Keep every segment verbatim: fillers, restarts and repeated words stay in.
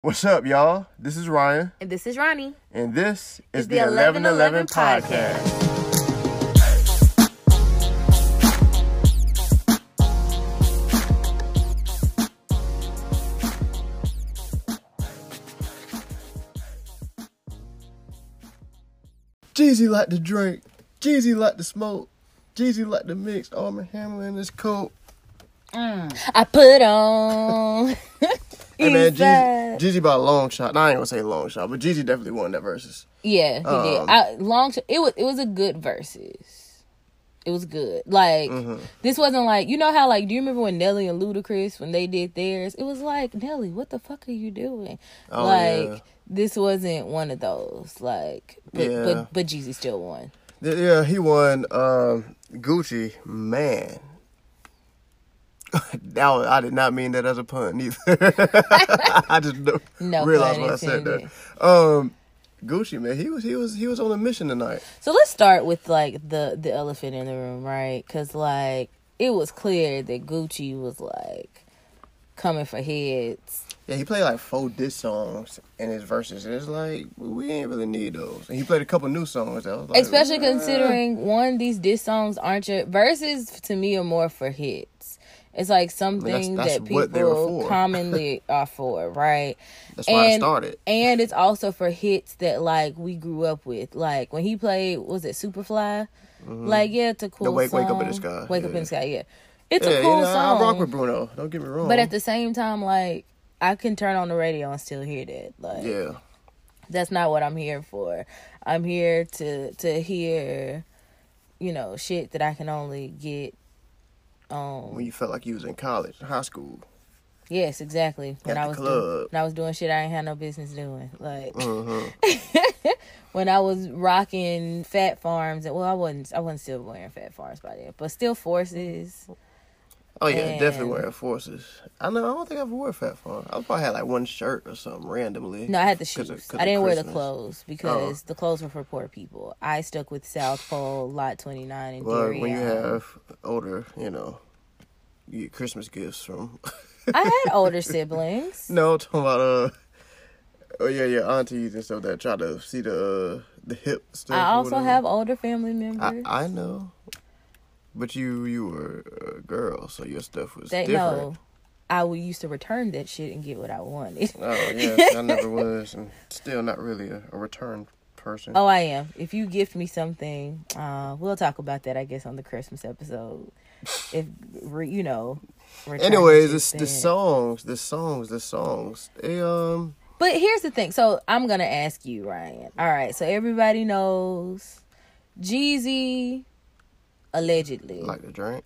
What's up, y'all? This is Ryan. And this is Ronnie. And this is the eleven eleven Podcast. Jeezy like to drink. Jeezy like to smoke. Jeezy like to mix. All my hammer in his coat. Mm. I put on... Hey man, Jeezy, Jeezy by a long shot. Now, I ain't gonna say long shot, but Jeezy definitely won that versus. Yeah, he um, did. I, long shot. It was it was a good versus. It was good. Like mm-hmm. This wasn't like, you know how like, do you remember when Nelly and Ludacris, when they did theirs? It was like, Nelly, what the fuck are you doing? Oh, like yeah. This wasn't one of those. Like, but yeah. but, but Jeezy still won. Yeah, he won. Um, Gucci, man. That was, I did not mean that as a pun either. I just no realized when I said that. Um, Gucci, man, he was he was he was on a mission tonight. So let's start with like the the elephant in the room, right? Because like it was clear that Gucci was like coming for heads. Yeah, he played like four diss songs in his verses, and it's like, we ain't really need those. And he played a couple new songs. I was like, especially ah. considering one, these diss songs aren't your verses. To me, are more for hits. It's like something I mean, that's, that's that people commonly are for, right? That's why and, I started. And it's also for hits that, like, we grew up with. Like, when he played, was it Superfly? Mm-hmm. Like, yeah, it's a cool the wake, song. Wake Up in the Sky. Wake yeah. Up in the Sky, yeah. It's yeah, a cool you know, song. I rock with Bruno. Don't get me wrong. But at the same time, like, I can turn on the radio and still hear that. Like, yeah. That's not what I'm here for. I'm here to to hear, you know, shit that I can only get. Um, when you felt like you was in college, high school. Yes, exactly. When At I was club. Doing, when I was doing shit I ain't had no business doing. Like mm-hmm. When I was rocking Fat Farms, and well, I wasn't. I wasn't still wearing Fat Farms by then, but still Forces. Oh yeah, and... definitely wearing Forces. I know. I don't think I've worn Fat Farms. I probably had like one shirt or something randomly. No, I had the shoes. Cause of, cause I didn't wear the clothes because oh. the clothes were for poor people. I stuck with South Pole, Lot twenty nine, and well, Durian. When you have older, you know, you get Christmas gifts from. I had older siblings. No, I'm talking about uh, oh yeah, your aunties and stuff that try to see the uh, the hip stuff. I also have older family members. I, I know. But you you were a girl, so your stuff was that, different. No, I used to return that shit and get what I wanted. Oh, yes, I never was. And still not really a, a return person. Oh, I am. If you gift me something, uh, we'll talk about that, I guess, on the Christmas episode. If, re, you know. Anyways, it's the songs, the songs, the songs. They, um... But here's the thing. So, I'm going to ask you, Ryan. All right, so everybody knows Jeezy... allegedly. Like the drink.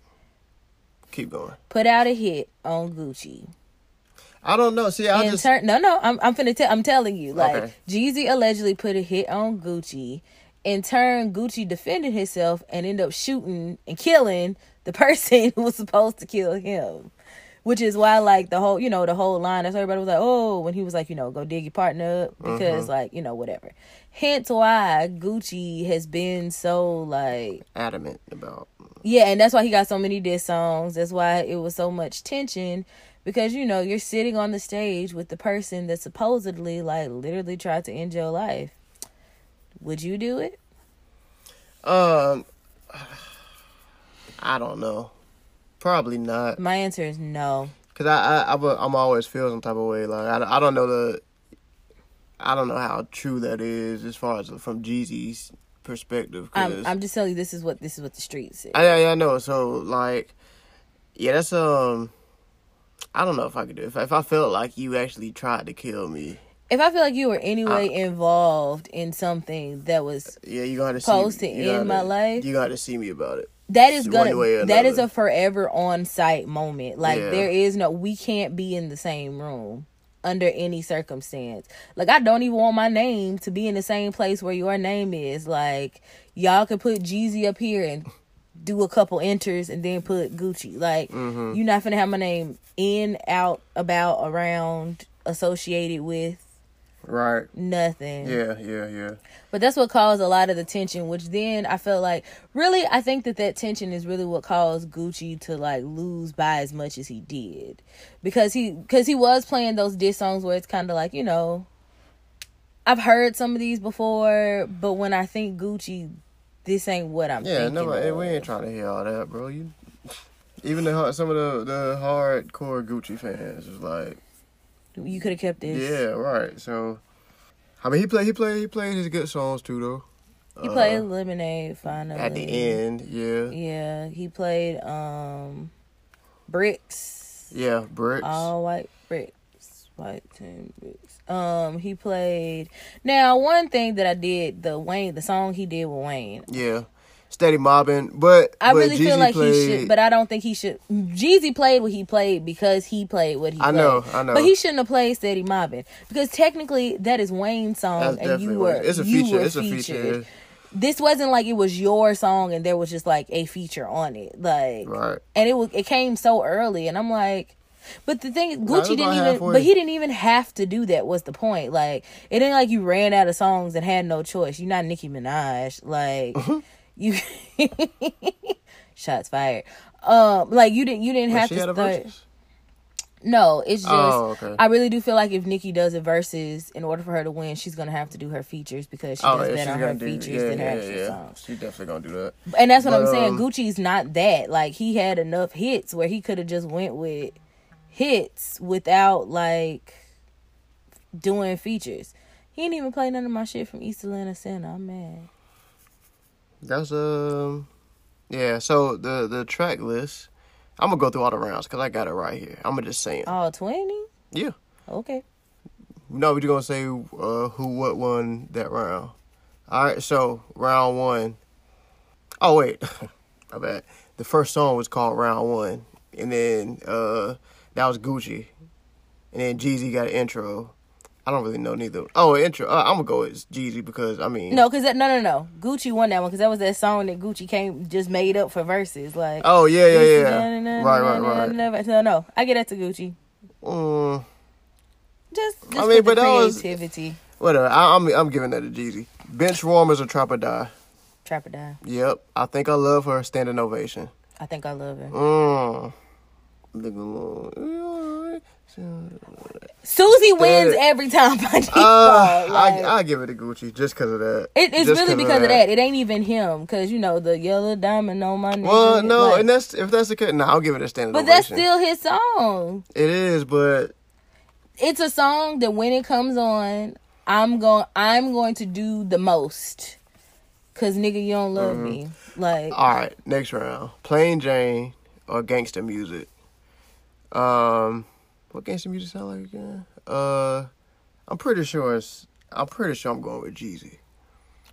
Keep going. Put out a hit on Gucci. I don't know. See, I just... Ter- no, no. I'm I'm finna tell... I'm telling you. Like, okay. Jeezy allegedly put a hit on Gucci. In turn, Gucci defended himself and ended up shooting and killing the person who was supposed to kill him. Which is why, like, the whole... You know, the whole line. That's why everybody was like, oh, when he was like, you know, go dig your partner up. Because, mm-hmm. like, you know, whatever. Hence why Gucci has been so, like... adamant about... Yeah, and that's why he got so many diss songs. That's why it was so much tension. Because, you know, you're sitting on the stage with the person that supposedly, like, literally tried to end your life. Would you do it? Um, I don't know. Probably not. My answer is no. Because I, I, I, I'm always feel some type of way. Like, I, I don't know the... I don't know how true that is as far as from Jeezy's perspective. I'm, I'm just telling you, this is what this is what the streets say. I, I, I know. So, like... Yeah, that's... um. I don't know if I could do it. If, if I felt like you actually tried to kill me... If I feel like you were anyway I, involved in something that was... Yeah, you're going to supposed see me. to end gotta, my life... You're going to have to see me about it. That is gonna. That is a forever on-site moment. Like, yeah. There is no... We can't be in the same room under any circumstance. Like, I don't even want my name to be in the same place where your name is. Like, y'all can put Jeezy up here and do a couple enters and then put Gucci. Like, mm-hmm. You're not finna have my name in, out, about, around, associated with. Right. Nothing. Yeah, yeah, yeah. But that's what caused a lot of the tension, which then I felt like, really, I think that that tension is really what caused Gucci to, like, lose by as much as he did. Because he, cause he was playing those diss songs where it's kind of like, you know, I've heard some of these before, but when I think Gucci, this ain't what I'm yeah, thinking. Yeah, no, hey, we ain't trying to hear all that, bro. You, even the some of the, the hardcore Gucci fans was like, you could have kept this. Yeah, right. So, I mean, he played, he played, he played his good songs too, though. He uh, played Lemonade finally at the end. Yeah. Yeah, he played um, Bricks. Yeah, Bricks. All white bricks, white tin bricks. Um, he played. Now, one thing that I did, the Wayne, the song he did with Wayne. Yeah. Steady Mobbing, but I but really Jeezy feel like played, he should, but I don't think he should. Jeezy played what he played because he played what he I played. I know, I know. But he shouldn't have played Steady Mobbing because technically that is Wayne's song. That's and you were It's a feature. It's featured. a feature. This wasn't like it was your song and there was just like a feature on it. Like right. And it was it came so early and I'm like, but the thing, Gucci didn't even, halfway. but he didn't even have to do that was the point. Like it ain't like you ran out of songs and had no choice. You're not Nicki Minaj. Like mm-hmm. You shots fired. Um, like you didn't, you didn't Wait, have to start. Versus? No, it's just oh, okay. I really do feel like if Nicki does a versus, in order for her to win, she's gonna have to do her features because she oh, does yeah, better on her do, features yeah, than yeah, her actual yeah. songs. She's definitely gonna do that. And that's what but, I'm saying. Um, Gucci's not that. Like he had enough hits where he could have just went with hits without like doing features. He didn't even play none of my shit from East Atlanta Santa. I'm mad. That's um, uh, yeah. So the the track list, I'm gonna go through all the rounds because I got it right here. I'm gonna just say it. All twenty. Yeah. Okay. No, we're just gonna say uh, who what won that round. All right. So round one. Oh wait, I bet the first song was called Round One, and then uh, that was Gucci, and then Jeezy got an intro. I don't really know neither. Oh, intro. Uh, I'm going to go with Jeezy because, I mean... No, because... No, no, no. Gucci won that one because that was that song that Gucci came just made up for verses. Like... Oh, yeah, yeah, yeah. Na, na, na, right, right, right. Na, na, na. No, no. I get that to Gucci. Mm. Just, just I mean, but that was... creativity. Whatever. I, I'm, I'm giving that to Jeezy. Bench Warmers or Trap or Die? Trap or Die. Yep. I Think I Love Her, Standing Ovation. I Think I Love Her. Mm. Susie Stand wins it. every time by default. Uh, like, I I give it to Gucci just because of that. It, it's just really because of, of that. that. It ain't even him because you know the yellow diamond on my neck. Well, no, like, and that's if that's the case. No, I'll give it a standing ovation. But that's still his song. It is, but it's a song that when it comes on, I'm going I'm going to do the most because nigga, you don't love mm-hmm. me. Like, all right, next round, Plain Jane or Gangsta Music. Um. What gangsta music sound like again? Uh, I'm pretty sure it's. I'm pretty sure I'm going with Jeezy.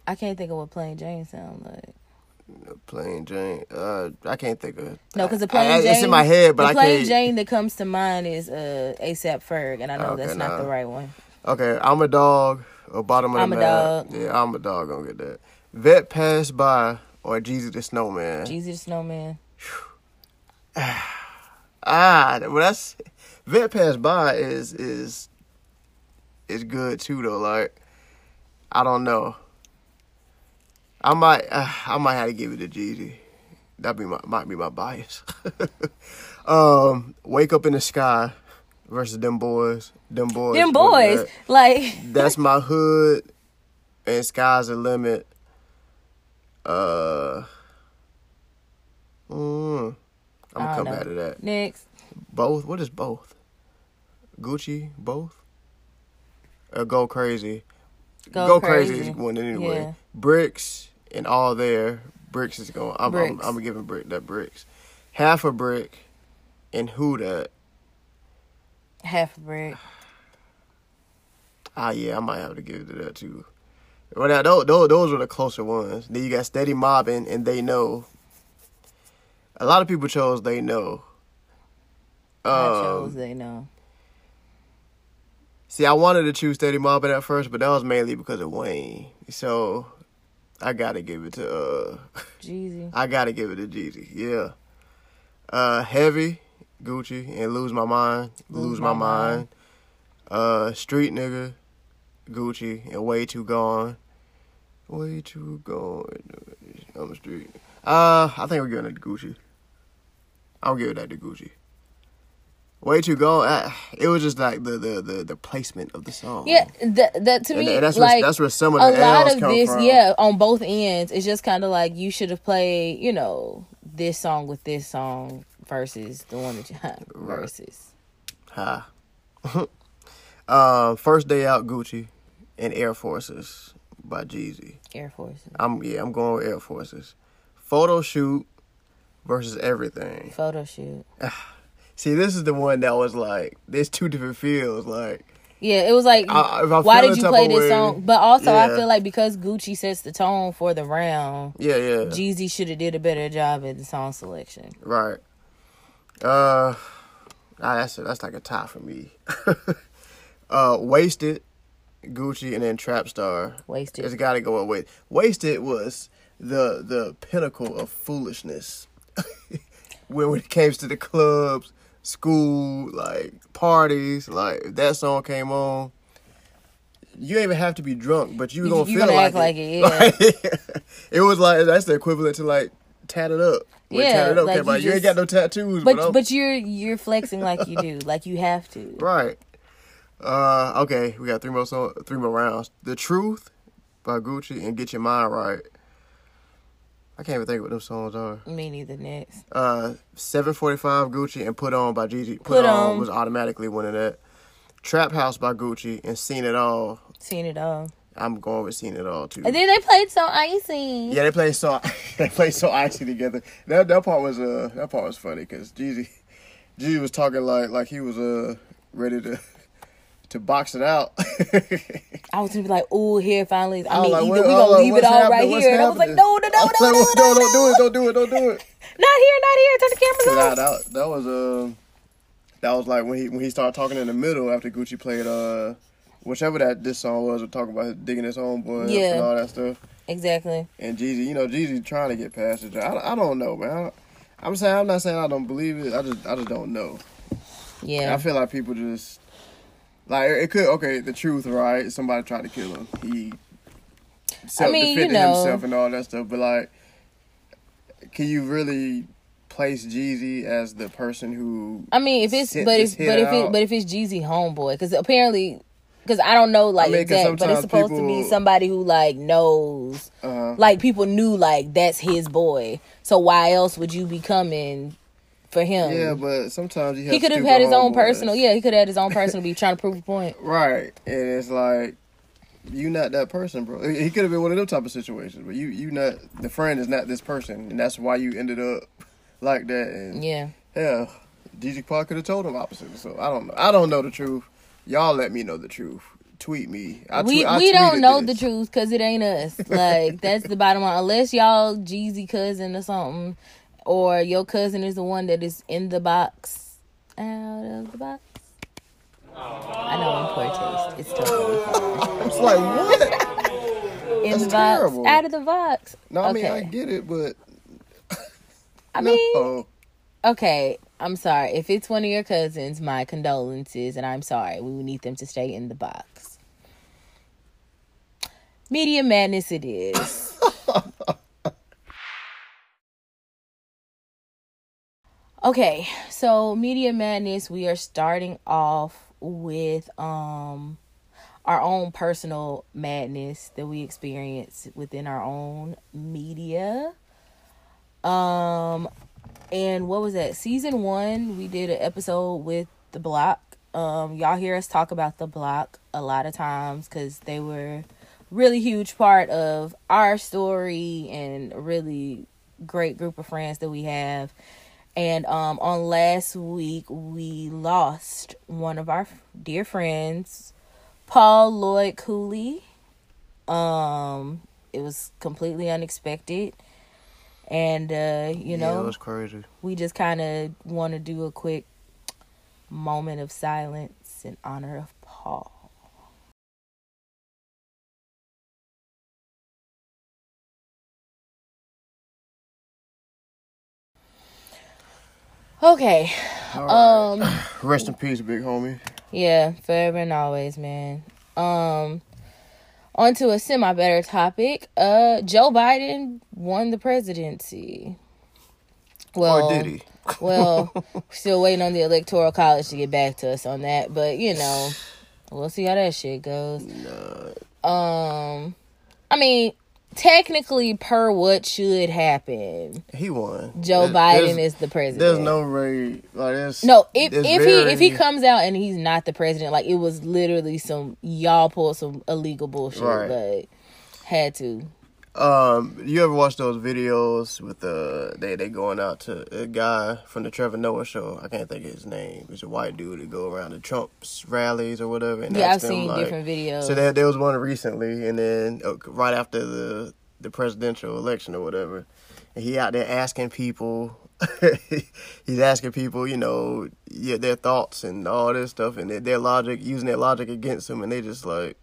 I can't think of what Plain Jane sound like. Plain Jane. Uh, I can't think of. No, because the Plain I, I, Jane. It's in my head, but the I Plain can't. Jane that comes to mind is uh A$AP Ferg, and I know okay, that's nah. not the right one. Okay, I'm a dog. Or bottom of I'm the a map. dog. Yeah, I'm a dog. Gonna get that. Vet Pass By or Jeezy the Snowman. Jeezy the Snowman. ah, well that's. Vet Pass By is is is good too though. Like I don't know. I might uh, I might have to give it to Jeezy. That be my might be my bias. um, Wake Up in the Sky versus Them Boys. Them Boys. Them Boys. That. Like that's my hood and Sky's the Limit. Uh, mm, I'm gonna come know. back to that next. Both? What is both? Gucci? Both? Or Go Crazy? Go, go Crazy. Crazy is one anyway. Yeah. Bricks and All There. Bricks is going. I'm, bricks. I'm, I'm, I'm giving Brick that Bricks. Half a Brick and Who That? Half a Brick. Ah, yeah. I might have to give it to that too. Well, now, those, those, those were the closer ones. Then you got Steady Mobbing and They Know. A lot of people chose They Know. Um, I chose They Know. See, I wanted to choose Steady Mobbing at first, but that was mainly because of Wayne. So, I gotta give it to, uh... Jeezy. I gotta give it to Jeezy, yeah. Uh, Heavy, Gucci, and Lose My Mind. Lose, Lose my, my Mind. mind. Uh, Street Nigga, Gucci and Way Too Gone. Way Too Gone on the street. Uh, I think we're giving it to Gucci. I'll give it that to Gucci. Way Too Gone. I, it was just like the, the, the, the placement of the song. Yeah, that, that to me, and that's where, like that's where some of the a lot of this, from. Yeah, on both ends, it's just kind of like you should have played, you know, this song with this song versus the one that you have versus. Right. Ha. uh, First Day Out, Gucci, and Air Forces by Jeezy. Air Forces. I'm yeah, I'm going with Air Forces. Photo Shoot versus Everything. Photo Shoot. See, this is the one that was like, there's two different feels. Like, yeah, it was like, I, I why did you play this way, song? But also, yeah. I feel like because Gucci sets the tone for the round, yeah, yeah, Jeezy should have did a better job at the song selection. Right. Uh, nah, that's a, that's like a tie for me. uh, Wasted, Gucci, and then Trap Star. Wasted. It's got to go away. Wasted was the the pinnacle of foolishness when when it came to the clubs. School, like parties, like if that song came on, you don't even have to be drunk, but you were gonna you, feel gonna like, act it. like it. Yeah. Like, it was like that's the equivalent to like tat it up. Like, yeah, tat it up, like, okay, you, like just, you ain't got no tattoos, but but, but you're you're flexing like you do, like you have to. Right. Uh, okay, we got three more song, three more rounds. The Truth by Gucci and Get Your Mind Right. I can't even think of what them songs are. Me neither, next. Uh, seven forty-five Gucci and Put On by Gigi. Put, Put on, on was automatically winning that. Trap House by Gucci and Seen It All. Seen It All. I'm going with Seen It All, too. And then they played So Icy. Yeah, they played So, they played So Icy together. That that part was uh that part was funny because Gigi, Gigi was talking like like he was uh ready to... to box it out. I was gonna be like, "Ooh, here finally." I, I mean, like, either we gonna leave it all right here, and I was like, "No, no, no, no, no, no, don't do it, don't do it, don't do it." Not here, not here. Turn the cameras nah, off. That, that was um, that was like when he when he started talking in the middle after Gucci played uh, whichever that this song was, talking about digging his homeboy yeah. and all that stuff. Exactly. And Jeezy, you know, Jeezy trying to get past it. I, I don't know, man. I, I'm saying I'm not saying I don't believe it. I just I just don't know. Yeah. And I feel like people just. Like, it could, okay, the truth, right? Somebody tried to kill him. He self-defended I mean, you know. himself and all that stuff. But, like, can you really place Jeezy as the person who I mean, if it's, but if, but if it, but if it's Jeezy homeboy, because apparently, because I don't know, like, I mean, exact, but it's supposed people, to be somebody who, like, knows, uh-huh. like, people knew, like, that's his boy. So why else would you be coming... for him. Yeah, but sometimes he has He could have had his own personal. Yeah, he could have had his own personal be trying to prove a point. Right. And it's like, you not that person, bro. He could have been one of them type of situations, but you you not, the friend is not this person, and that's why you ended up like that. And yeah. Yeah. D J Park could have told him opposite. So, I don't know. I don't know the truth. Y'all let me know the truth. Tweet me. I we tw- we I don't know this. the truth because it ain't us. Like, that's the bottom line. Unless y'all Jeezy cousin or something. Or your cousin is the one that is in the box, out of the box. Aww. I know I'm poor taste. It's terrible. It's like what? in That's the box, terrible. Out of the box. No, I okay. mean I get it, but I no. mean, okay. I'm sorry if it's one of your cousins. My condolences, and I'm sorry. We would need them to stay in the box. Media madness, it is. Okay, so Media Madness, we are starting off with um, our own personal madness that we experience within our own media. Um, and what was that? Season one, we did an episode with The Block. Um, y'all hear us talk about The Block a lot of times because they were really huge part of our story and a really great group of friends that we have. And um, on last week, we lost one of our dear friends, Paul Lloyd Cooley. Um, it was completely unexpected. And, uh, you yeah, know, it was crazy. We just kind of want to do a quick moment of silence in honor of Paul. Okay. Right. Um, Rest in peace, big homie. Yeah, forever and always, man. Um, Onto a semi-better topic. Uh, Joe Biden won the presidency. Well, or did he? Well, we're still waiting on the Electoral College to get back to us on that. But, you know, we'll see how that shit goes. Nah. Um, I mean, technically, per what should happen, he won. Joe there's, Biden there's, is the president. There's no way. Like, there's, no, if if very... he if he comes out and he's not the president, like, it was literally some y'all pulled some illegal bullshit, right. But had to. Um, you ever watch those videos with the they they going out to a guy from the Trevor Noah show? I can't think of his name. It's a white dude that go around to Trump's rallies or whatever. And yeah, I've seen like, different videos. So there, there was one recently, and then uh, right after the the presidential election or whatever, and he out there asking people. He's asking people, you know, yeah, their thoughts and all this stuff, and their, their logic, using their logic against him, and they just like,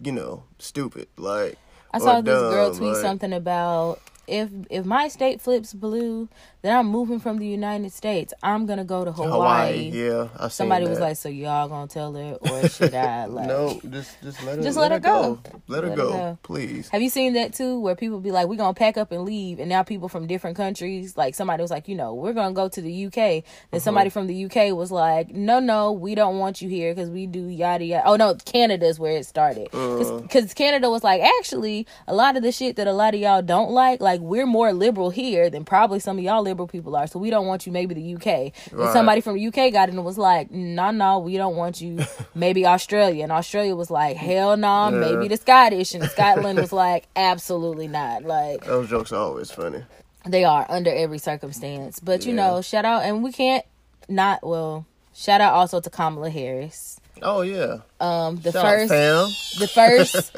you know, stupid, like. I saw this girl tweet something about, if if my state flips blue, then I'm moving from the United States. I'm going to go to Hawaii. Hawaii, yeah. I seen Somebody that. was like, so y'all going to tell her or should I? Like, no, just, just let her, just let let her go. go. Let her let go, go, please. Have you seen that too, where people be like, we're going to pack up and leave, and now people from different countries, like somebody was like, you know, we're going to go to the U K. And mm-hmm. somebody from the U K was like, no, no, we don't want you here because we do yada yada. Oh, no, Canada is where it started. Because uh, Canada was like, actually, a lot of the shit that a lot of y'all don't like, like, we're more liberal here than probably some of y'all liberal people are, so we don't want you. Maybe the U K. Right. And somebody from the U K got in and was like, no, nah, no, nah, we don't want you. Maybe Australia. And Australia was like, hell no, nah, yeah. Maybe the Scottish. And Scotland was like, absolutely not. Like, those jokes are always funny. They are, under every circumstance. But, you yeah. know, shout out, and we can't not, well, shout out also to Kamala Harris. Oh, yeah. Um, the shout first, out, The first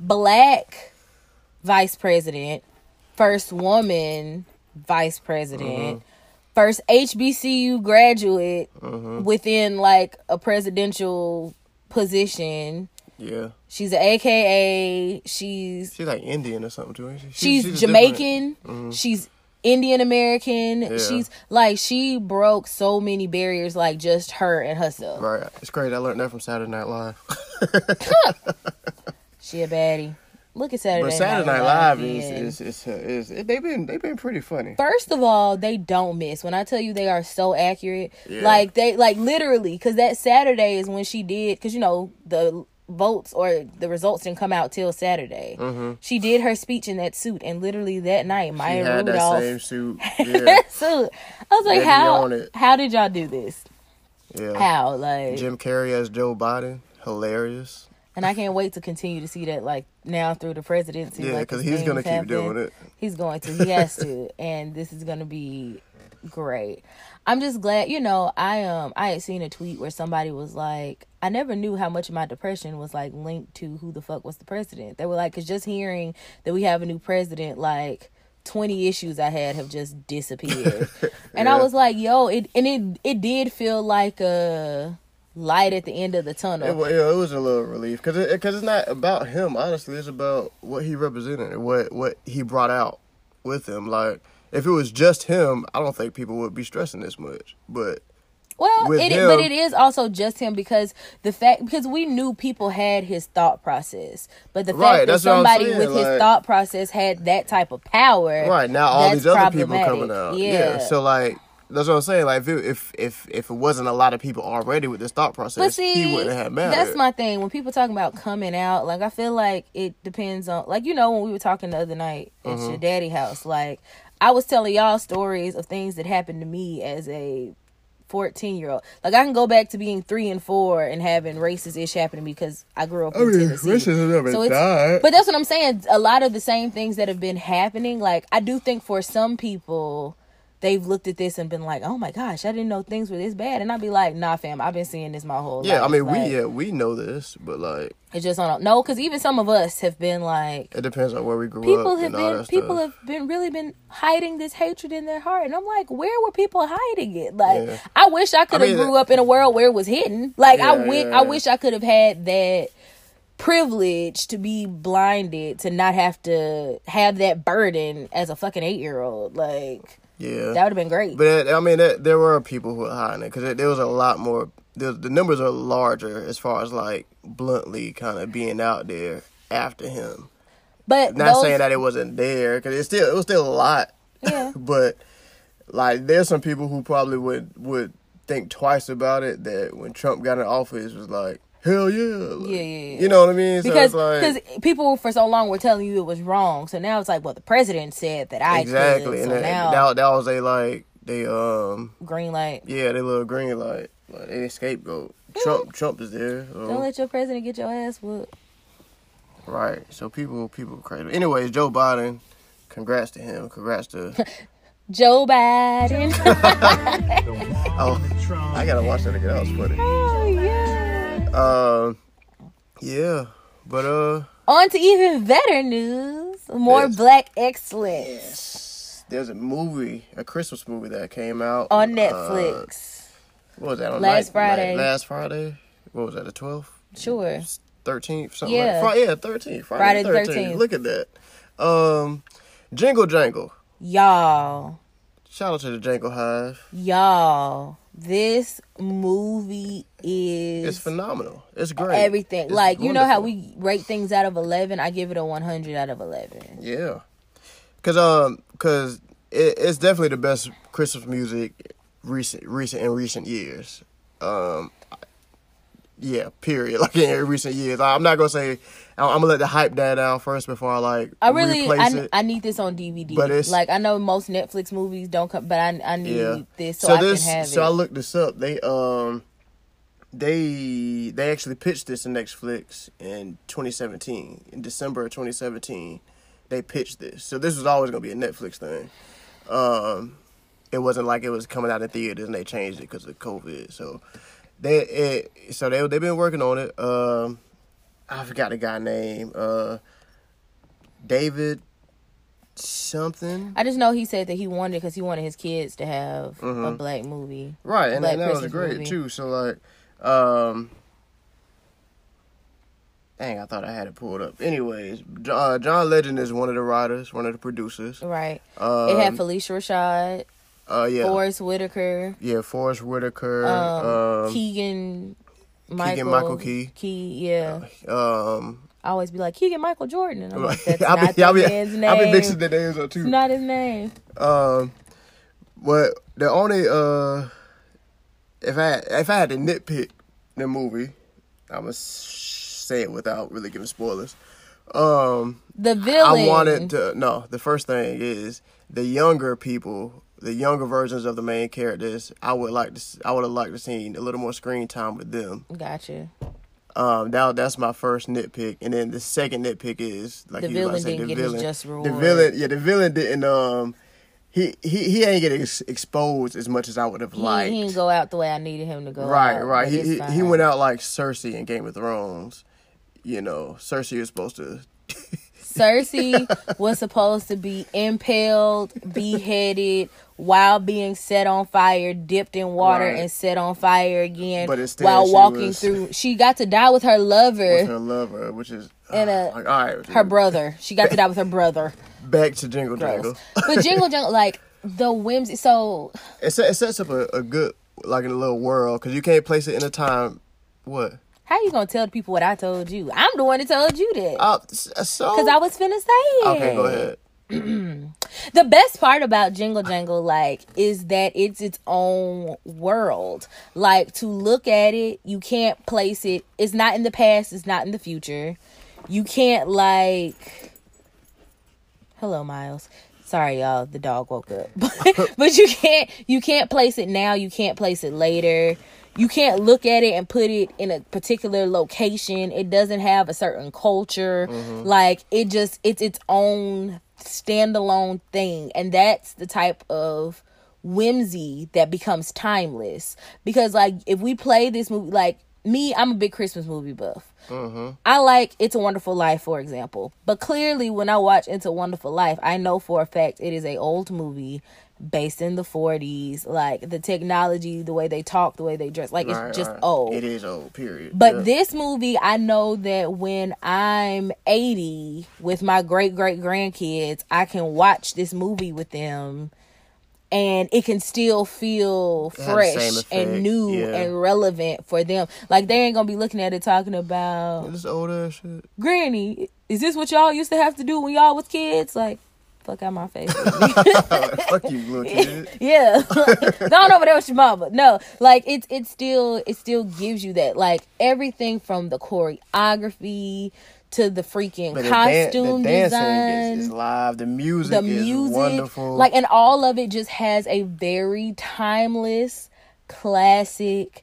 black vice president, first woman vice president, mm-hmm. first H B C U graduate mm-hmm. within like a presidential position. Yeah, she's an A K A. She's she's like Indian or something too. She, she's, she's Jamaican. Mm-hmm. She's Indian American. Yeah. She's like, she broke so many barriers, like just her and herself. Right, it's great. I learned that from Saturday Night Live. She a baddie. Look at Saturday Night Live. But Saturday Night Live is, is, is, is, is they've been they've been pretty funny. First of all, they don't miss. When I tell you, they are so accurate. Yeah. Like they like literally, because that Saturday is when she did, because you know the votes or the results didn't come out till Saturday. Mm-hmm. She did her speech in that suit, and literally that night, Maya she had Rudolph, that same suit. Yeah. That suit. I was like, Maybe how how did y'all do this? Yeah. How like Jim Carrey as Joe Biden, hilarious. And I can't wait to continue to see that, like, now through the presidency. Yeah, because like, he's going to keep doing it. He's going to. He has to. And this is going to be great. I'm just glad, you know, I um I had seen a tweet where somebody was like, I never knew how much of my depression was, like, linked to who the fuck was the president. They were like, because just hearing that we have a new president, like, twenty issues I had have just disappeared. yeah. And I was like, yo, it and it, it did feel like a... light at the end of the tunnel. It, it was a little relief because it, because it's not about him. Honestly, it's about what he represented, what what he brought out with him. Like if it was just him, I don't think people would be stressing this much. But well, it him, but it is also just him because the fact because we knew people had his thought process, but the fact right, that somebody saying, with like, his thought process had that type of power. Right now, all these other people are coming out. Yeah, yeah so like. That's what I'm saying. Like, if it, if, if if it wasn't a lot of people already with this thought process, but see, he wouldn't have mattered. That's my thing. When people talking about coming out, like, I feel like it depends on... Like, you know, when we were talking the other night at mm-hmm. your daddy house, like, I was telling y'all stories of things that happened to me as a fourteen-year-old. Like, I can go back to being three and four and having racist-ish happen to me because I grew up in I mean, Tennessee. Racism never so died. But that's what I'm saying. A lot of the same things that have been happening, like, I do think for some people... they've looked at this and been like, oh my gosh, I didn't know things were this bad. And I'd be like, nah, fam, I've been seeing this my whole yeah, life. Yeah, I mean, like, we yeah we know this, but like... It's just on... No, because even some of us have been like... It depends on where we grew people up have and been, all that People stuff. have been really been hiding this hatred in their heart. And I'm like, where were people hiding it? Like, yeah. I wish I could have I mean, grew up in a world where it was hidden. Like, yeah, I, w- yeah, yeah. I wish I could have had that... privilege to be blinded, to not have to have that burden as a fucking eight-year-old. Like, yeah, that would have been great. But I mean, that, there were people who were hiding it because there was a lot more. The numbers are larger as far as like bluntly kind of being out there after him. But not those... saying that it wasn't there, because it's still it was still a lot. Yeah. But like, there's some people who probably would would think twice about it, that when Trump got in office was like, hell yeah. Like, yeah, yeah, yeah. You know what I mean? So because it's like, people for so long were telling you it was wrong. So now it's like, well, the president said that I exactly. could. And so that, now that, that was a like they um green light. Yeah, they little green light. Like, they scapegoat. Mm-hmm. Trump Trump is there. So. Don't let your president get your ass whooped. Right. So people people are crazy. Anyways, Joe Biden, congrats to him. Congrats to Joe Biden. Oh, I gotta watch that again. That was funny. Oh yeah. Um, uh, yeah, but uh. On to even better news. More black excellence. Yes. There's a movie, a Christmas movie that came out on Netflix. Uh, what was that on last night, Friday? Night, last Friday. What was that? The twelfth? Sure. Thirteenth. Something. Yeah. Like, yeah. Thirteenth. Friday the thirteenth. Look at that. Um, Jingle Jangle. Y'all, shout out to the Jangle Hive. Y'all, this movie is it's phenomenal. It's great. Everything. It's like, you wonderful. Know how we rate things out of eleven? I give it a one hundred out of eleven. Yeah. Cuz um cuz it, it's definitely the best Christmas music recent recent in recent years. Um Yeah, period. Like, in recent years. I'm not going to say... I'm going to let the hype die down first before I, like, I really, replace I, it. I need this on D V D. But it's, like, I know most Netflix movies don't come... But I I need yeah. this so, so I this, can have so it. So I looked this up. They, um... They they actually pitched this to Netflix in twenty seventeen. In December of twenty seventeen, they pitched this. So this was always going to be a Netflix thing. Um, It wasn't like it was coming out in theaters and they changed it because of COVID. So... They it, so they they've been working on it. Um, I forgot the guy name. Uh, David something. I just know he said that he wanted because he wanted his kids to have mm-hmm. a black movie, right? And, and that Christmas was great movie. Too. So like, um, dang, I thought I had it pulled up. Anyways, uh, John Legend is one of the writers, one of the producers, right? Um, it had Felicia Rashad. Uh, yeah. Forrest Whitaker. Yeah, Forrest Whitaker. Um, um, Keegan Michael. Keegan Michael Key. Key, yeah. Um, I always be like, Keegan Michael Jordan. And I'm like, that's I'll not be, that be, man's name. I've been mixing the names up, too. It's not his name. Um, but the only, uh, if I, if I had to nitpick the movie, I'm going to say it without really giving spoilers. Um, the villain. I wanted to, no, the first thing is the younger people... The younger versions of the main characters, I would like to. I would have liked to see a little more screen time with them. Gotcha. Um, that that's my first nitpick, and then the second nitpick is like the you villain say, didn't the get villain, his just reward. The villain, yeah, the villain didn't. Um, he he he ain't getting ex- exposed as much as I would have liked. He didn't go out the way I needed him to go. Right, out, right. He he, he went out like Cersei in Game of Thrones. You know, Cersei is supposed to. Cersei was supposed to be impaled, beheaded, while being set on fire, dipped in water, right. and set on fire again. But instead, while walking was, through, she got to die with her lover. With her lover, which is and uh, a, like, all right, her brother. She got back, to die with her brother. Back to Jingle Jangle, but Jingle Jangle, like the whimsy. So it, set, it sets up a, a good, like in a little world, because you can't place it in a time. What? How you gonna tell people what I told you? I'm the one that told you that. Uh, so because I was finna say it. Okay, go ahead. The best part about Jingle Jangle, like, is that it's its own world. Like, to look at it, you can't place it. It's not in the past. It's not in the future. You can't like. Hello, Miles. Sorry, y'all. The dog woke up. But you can't. You can't place it now. You can't place it later. You can't look at it and put it in a particular location. It doesn't have a certain culture. Mm-hmm. Like, it just, it's its own standalone thing. And that's the type of whimsy that becomes timeless. Because, like, if we play this movie, like, me, I'm a big Christmas movie buff. Mm-hmm. I like It's a Wonderful Life, for example. But clearly, when I watch It's a Wonderful Life, I know for a fact it is an old movie. Based in the forties, like the technology, the way they talk, the way they dress, like right, it's just right. old. It is old, period. But yeah. This movie, I know that when I'm eighty with my great great grandkids, I can watch this movie with them and it can still feel fresh and new yeah. and relevant for them. Like, they ain't gonna be looking at it talking about this old ass shit. Granny, Is this what y'all used to have to do when y'all was kids? Like, fuck out my face. Fuck you, little kid. Yeah. Don't over there with your mama. No, like it's it still it still gives you that, like, everything from the choreography to the freaking but costume the dan- the dancing is, is live. The music the is music, wonderful. Like, and all of it just has a very timeless, classic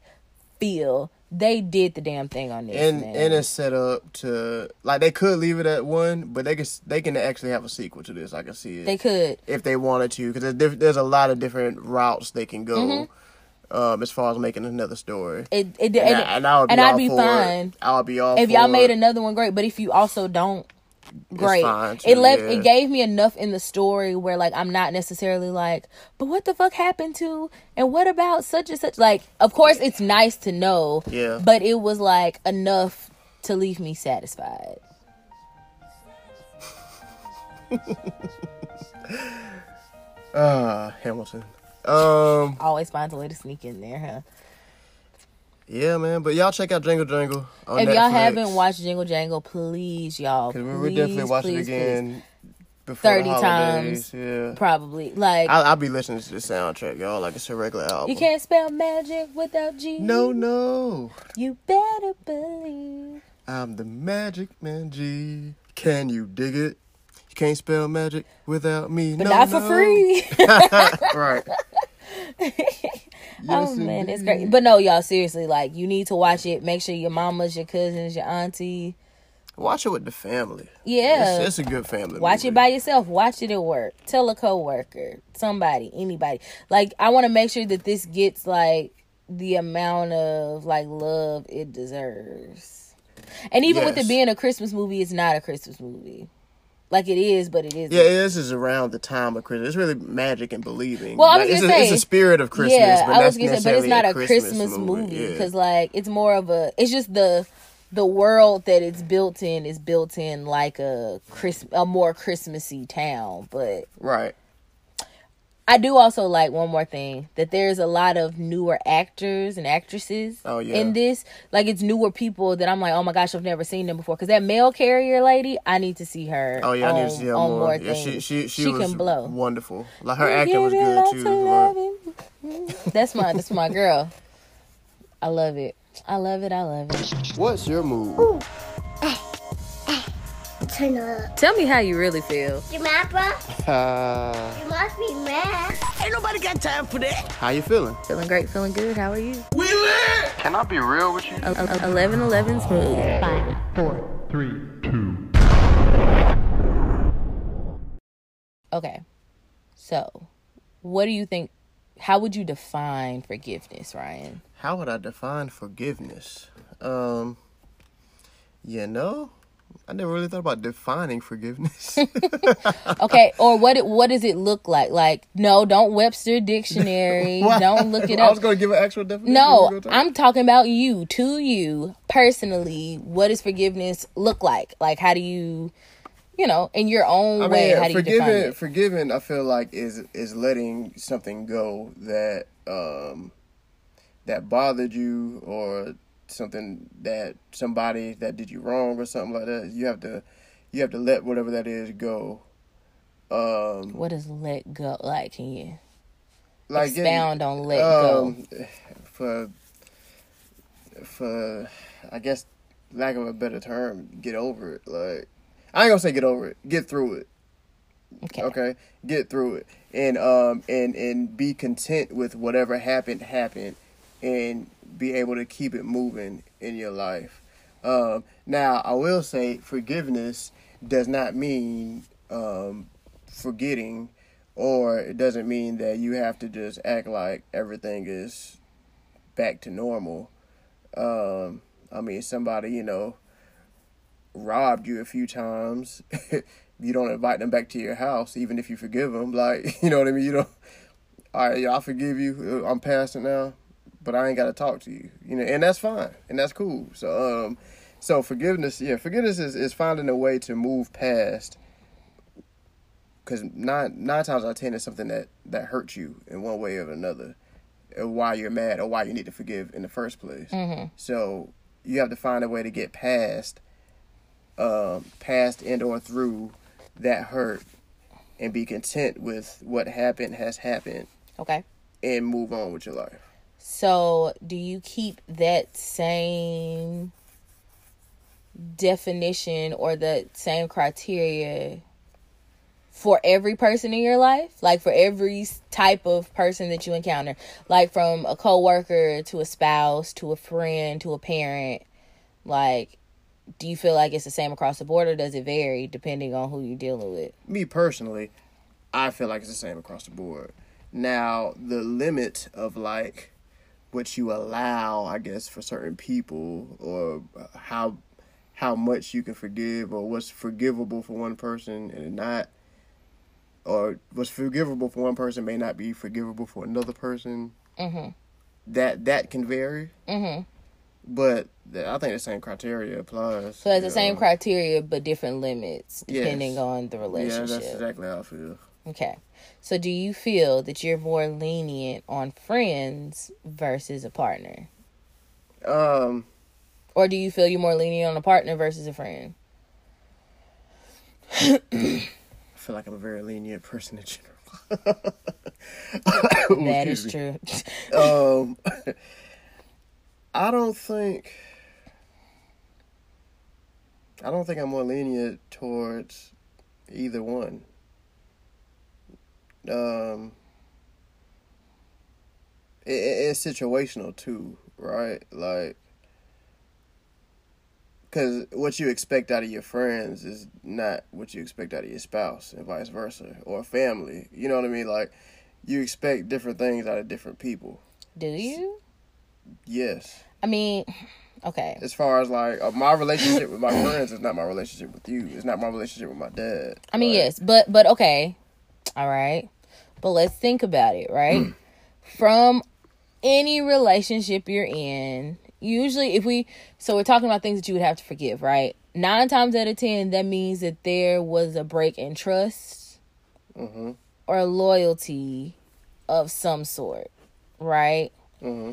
feel. They did the damn thing on this, and man. And it's set up to, like, they could leave it at one, but they can they can actually have a sequel to this. I can see it. They could if they wanted to, because there's, there's a lot of different routes they can go. Mm-hmm. Um, as far as making another story, it, it, and, and, I, and I would be, and I'd be fine. I'll be all if y'all made another one, great. But if you also don't, great. Too, it left. Yeah. It gave me enough in the story where, like, I'm not necessarily like, but what the fuck happened to, and what about such and such? Like, of course, it's nice to know. Yeah. But it was like enough to leave me satisfied. Ah, uh, Hamilton. Um, Always finds a way to sneak in there, huh? Yeah, man. But y'all check out Jingle Jangle on If Netflix. Y'all haven't watched Jingle Jangle, please, y'all. Because we're definitely watching it again before thirty the times, yeah. Probably. Like, I, I'll be listening to the soundtrack, y'all. Like, it's a regular album. You can't spell magic without G. No, no. You better believe I'm the magic man, G. Can you dig it? You can't spell magic without me. But no, not for no. free. Right. Yes, oh man, it's great. But no, y'all, seriously, like, you need to watch it. Make sure your mamas, your cousins, your auntie. Watch it with the family. Yeah, it's, it's a good family. Watch movie. It by yourself. Watch it at work. Tell a coworker, somebody, anybody. Like, I want to make sure that this gets, like, the amount of, like, love it deserves. And even yes. with it being a Christmas movie, it's not a Christmas movie. Like, it is, but it isn't. Yeah, this is around the time of Christmas. It's really magic and believing. Well, I was like, gonna it's, say, a, it's a spirit of Christmas, yeah, but I was gonna say, but it's not a Christmas, Christmas movie because, yeah. like, it's more of a. It's just the the world that it's built in is built in like a Christ, a more Christmassy town, but right. I do also like one more thing, that there's a lot of newer actors and actresses oh, yeah. in this. Like, it's newer people that I'm like, oh my gosh, I've never seen them before. Because that mail carrier lady, I need to see her. Oh yeah, on, I need to see her more. more yeah, she she, she, she was can blow. Wonderful. Like, her acting was good too. That's my that's my girl. I love it. I love it. I love it. What's your mood? Turn up. Tell me how you really feel. You mad, bro? Uh, you must be mad. Ain't nobody got time for that. How you feeling? Feeling great, feeling good. How are you? We lit! Can I be real with you? eleven eleven's mood. Five, four, three, two. Okay. So, what do you think? How would you define forgiveness, Ryan? How would I define forgiveness? Um, you know? I never really thought about defining forgiveness. Okay, or what it, what does it look like? Like, no, don't Webster Dictionary. Don't look it up. I was going to give an actual definition. No, I'm talking about you, to you, personally. What does forgiveness look like? Like, how do you, you know, in your own I way, mean, how do forgiving, you define it? Forgiving, I feel like, is is letting something go that um, that bothered you, or something that somebody that did you wrong or something like that. You have to, you have to let whatever that is go. Um, what is let go like? Can you like expound it, on let um, go? For, for, I guess, lack of a better term, get over it. Like, I ain't gonna say get over it. Get through it. Okay. Okay. Get through it, and um, and and be content with whatever happened happened, and be able to keep it moving in your life. Um, now, I will say forgiveness does not mean um, forgetting, or it doesn't mean that you have to just act like everything is back to normal. Um, I mean, somebody, you know, robbed you a few times. You don't invite them back to your house, even if you forgive them. Like, you know what I mean? You don't, all right, I forgive you. I'm past it now. But I ain't got to talk to you, you know, and that's fine, and that's cool. So, um, so forgiveness, yeah, forgiveness is, is finding a way to move past, because nine, nine times out of ten is something that, that hurts you in one way or another, or why you're mad, or why you need to forgive in the first place. Mm-hmm. So you have to find a way to get past uh, past and or through that hurt and be content with what happened has happened. Okay. And move on with your life. So do you keep that same definition or the same criteria for every person in your life? Like for every type of person that you encounter, like from a coworker to a spouse to a friend to a parent, like do you feel like it's the same across the board, or does it vary depending on who you're dealing with? Me personally, I feel like it's the same across the board. Now, the limit of like what you allow, I guess, for certain people, or how how much you can forgive, or what's forgivable for one person and not, or what's forgivable for one person may not be forgivable for another person. Mm-hmm. That that can vary. Mm-hmm. But the, I think the same criteria applies. So it's the know. same criteria, but different limits depending yes. on the relationship. Yeah, that's exactly how I feel. Okay. So do you feel that you're more lenient on friends versus a partner? Um. Or do you feel you're more lenient on a partner versus a friend? I feel like I'm a very lenient person in general. That is true. um... I don't think, I don't think I'm more lenient towards either one. Um, it, it's situational too, right? Like, because what you expect out of your friends is not what you expect out of your spouse, and vice versa, or family. You know what I mean? Like, you expect different things out of different people. Do you? Yes. I mean, okay. As far as like uh, my relationship with my friends is not my relationship with you. It's not my relationship with my dad. I mean, right? yes, but but okay, all right. But let's think about it, right? From any relationship you're in, usually if we so we're talking about things that you would have to forgive, right? Nine times out of ten, that means that there was a break in trust mm-hmm. or loyalty of some sort, right? Mm-hmm.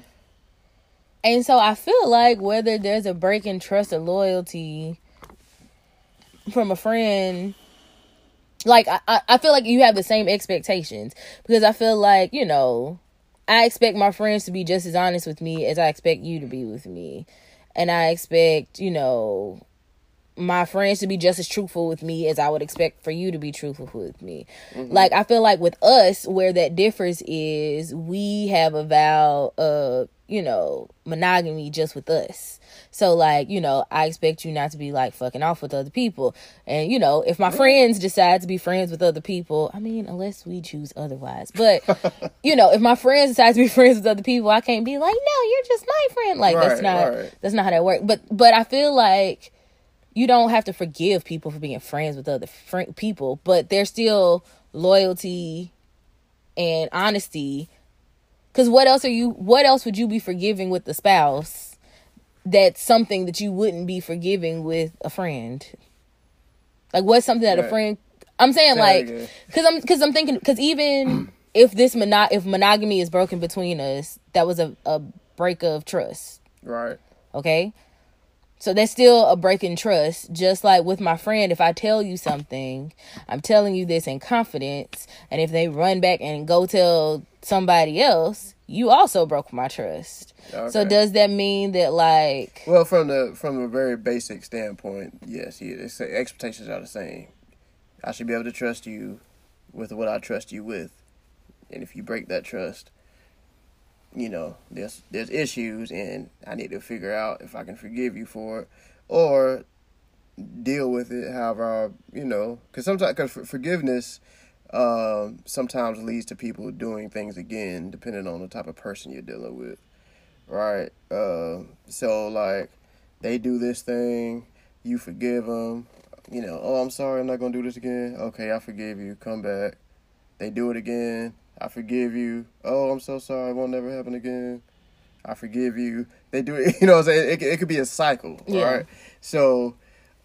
And so I feel like whether there's a break in trust or loyalty from a friend, like, I, I feel like you have the same expectations, because I feel like, you know, I expect my friends to be just as honest with me as I expect you to be with me. And I expect, you know, my friends to be just as truthful with me as I would expect for you to be truthful with me. Mm-hmm. Like, I feel like with us, where that differs is we have a vow of, you know, monogamy just with us. So, like, you know, I expect you not to be, like, fucking off with other people. And, you know, if my friends decide to be friends with other people, I mean, unless we choose otherwise. But, you know, if my friends decide to be friends with other people, I can't be like, no, you're just my friend. Like, right, that's not right. that's not how that works. But, but I feel like you don't have to forgive people for being friends with other fr- people, but there's still loyalty and honesty. Because what else are you, what else would you be forgiving with the spouse that's something that you wouldn't be forgiving with a friend? Like, what's something that right. a friend, I'm saying like, because I'm, because I'm thinking, because even if this, mono, if monogamy is broken between us, that was a, a break of trust. Right. Okay. So that's still a break in trust. Just like with my friend, if I tell you something, I'm telling you this in confidence. And if they run back and go tell somebody else, you also broke my trust. Okay. So does that mean that like... Well, from the from a very basic standpoint, yes, yes, expectations are the same. I should be able to trust you with what I trust you with. And if you break that trust, you know, there's there's issues, and I need to figure out if I can forgive you for it or deal with it however I, you know, because sometimes cause forgiveness um, sometimes leads to people doing things again, depending on the type of person you're dealing with, right? Uh, so, like, they do this thing, you forgive them, you know, oh, I'm sorry, I'm not going to do this again. Okay, I forgive you, come back. They do it again. I forgive you. Oh, I'm so sorry. It won't never happen again. I forgive you. They do it. You know what I'm saying? It, it, it could be a cycle. Yeah. All right. So,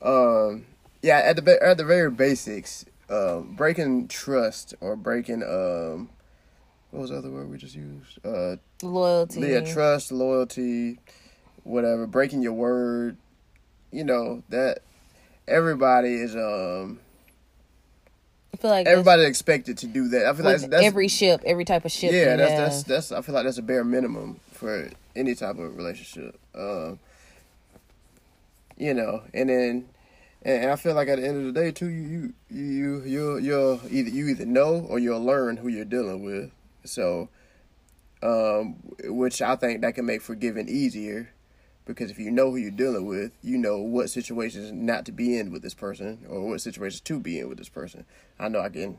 um, yeah, at the at the very basics, um, breaking trust or breaking, um, what was the other word we just used? Uh, loyalty. Yeah, trust, loyalty, whatever. Breaking your word, you know, that everybody is um I feel like everybody expected to do that. I feel like that's, that's every ship, every type of ship. Yeah, that's, that's that's I feel like that's a bare minimum for any type of relationship. Um, you know, and then and I feel like at the end of the day too, you you you you you'll either you either know or you'll learn who you're dealing with. So, um, which I think that can make forgiving easier. Because if you know who you're dealing with, you know what situations not to be in with this person or what situations to be in with this person. I know I can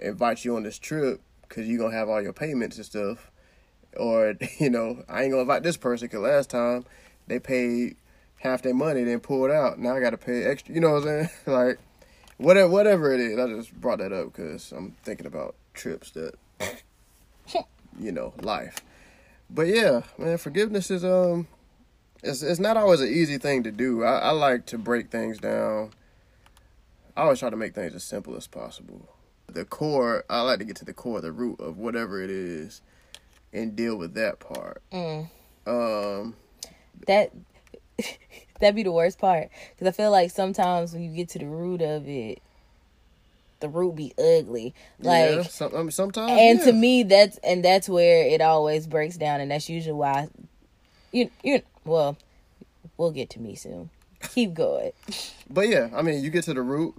invite you on this trip because you're going to have all your payments and stuff. Or, you know, I ain't going to invite this person because last time they paid half their money, then pulled out. Now I got to pay extra. You know what I'm saying? Like, whatever, whatever it is. I just brought that up because I'm thinking about trips that, you know, life. But, yeah, man, forgiveness is... um. It's it's not always an easy thing to do. I, I like to break things down. I always try to make things as simple as possible. The core, I like to get to the core, the root of whatever it is, and deal with that part. Mm. Um, that that'd be the worst part because I feel like sometimes when you get to the root of it, the root be ugly. Like yeah, some, I mean, sometimes. And yeah. to me, that's and that's where it always breaks down, and that's usually why. I, you you. Well, we'll get to me soon. Keep going. But yeah, I mean, you get to the root,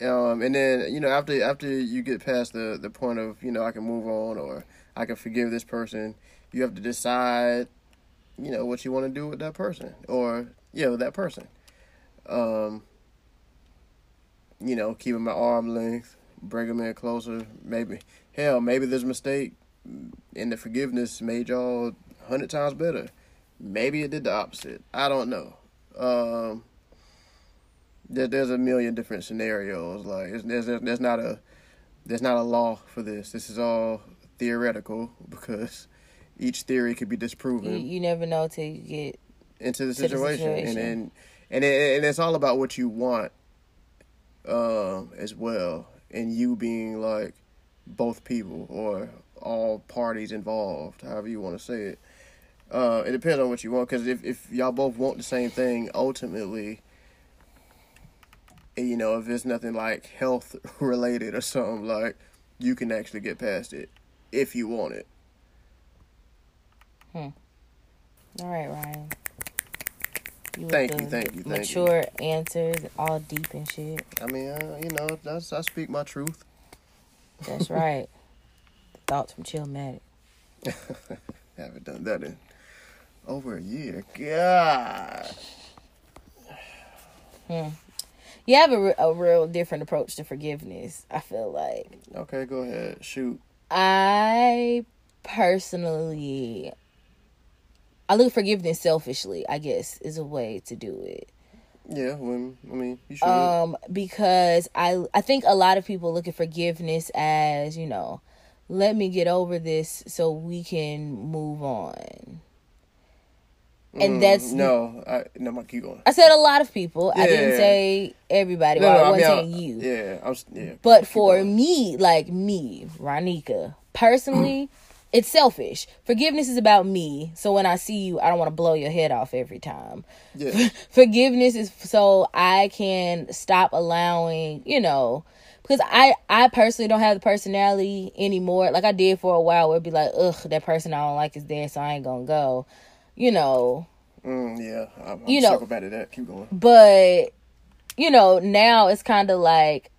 um, and then you know after after you get past the, the point of you know I can move on or I can forgive this person, you have to decide, you know, what you want to do with that person or yeah with that person, um, you know, keep them at arm length, bring them in closer. Maybe hell, maybe this mistake and the forgiveness made y'all a hundred times better. Maybe it did the opposite. I don't know. Um, there, there's a million different scenarios. Like there's, there's there's not a there's not a law for this. This is all theoretical because each theory could be disproven. You, you never know till you get into the situation, the situation. and and and, it, and it's all about what you want, um, as well, and you being like both people or all parties involved, however you want to say it. Uh, it depends on what you want, because if, if y'all both want the same thing, ultimately, you know, if it's nothing like health related or something, like, you can actually get past it if you want it. Hmm. All right, Ryan. You thank you, thank you, thank mature you. Mature answers, all deep and shit. I mean, uh, you know, that's I speak my truth. That's right. Thoughts from Chillmatic. Haven't done that in over a year. God. Hmm. You have a, a real different approach to forgiveness, I feel like. Okay, go ahead. Shoot. I personally... I look at forgiveness selfishly, I guess, is a way to do it. Yeah, when, I mean, you should. Um, because I, I think a lot of people look at forgiveness as, you know... let me get over this so we can move on. And mm, that's... No, I, no, my keep going. I said a lot of people. Yeah. I didn't say everybody. No, well, no, I wasn't I mean, saying I, you. Yeah, I was... Yeah, but for going. me, like me, Ronika, personally, it's selfish. Forgiveness is about me. So when I see you, I don't want to blow your head off every time. Yeah. Forgiveness is so I can stop allowing, you know... Because I, I personally don't have the personality anymore. Like I did for a while where it'd be like, ugh, that person I don't like is dead, so I ain't going to go. You know. Mm, yeah. I'm, I'm you know, about it that. Keep going. But, you know, now it's kind of like,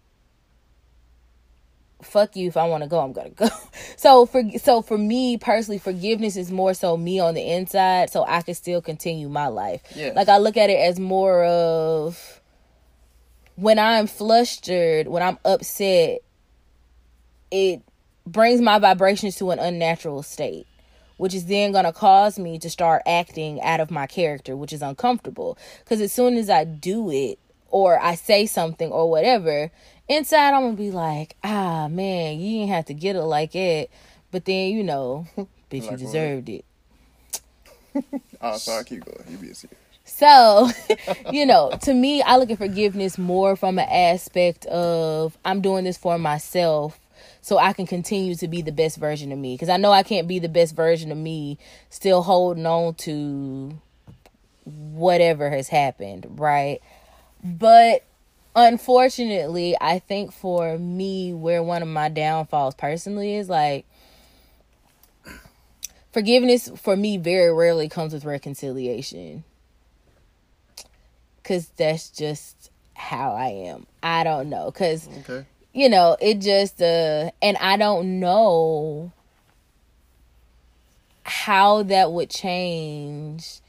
fuck you. If I want to go, I'm going to go. so, for, so for me personally, forgiveness is more so me on the inside so I can still continue my life. Yes. Like I look at it as more of... when I'm flustered, when I'm upset, it brings my vibrations to an unnatural state, which is then going to cause me to start acting out of my character, which is uncomfortable. Because as soon as I do it or I say something or whatever, inside I'm going to be like, ah, man, you didn't have to get it like it. But then, you know, bitch, like you deserved what? It. Oh, sorry, keep going. You be a serious. So, you know, to me, I look at forgiveness more from an aspect of I'm doing this for myself so I can continue to be the best version of me. Because I know I can't be the best version of me still holding on to whatever has happened, right? But unfortunately, I think for me, where one of my downfalls personally is, like, forgiveness for me very rarely comes with reconciliation. Because that's just how I am. I don't know. Because, okay. you know, it just... Uh, and I don't know how that would change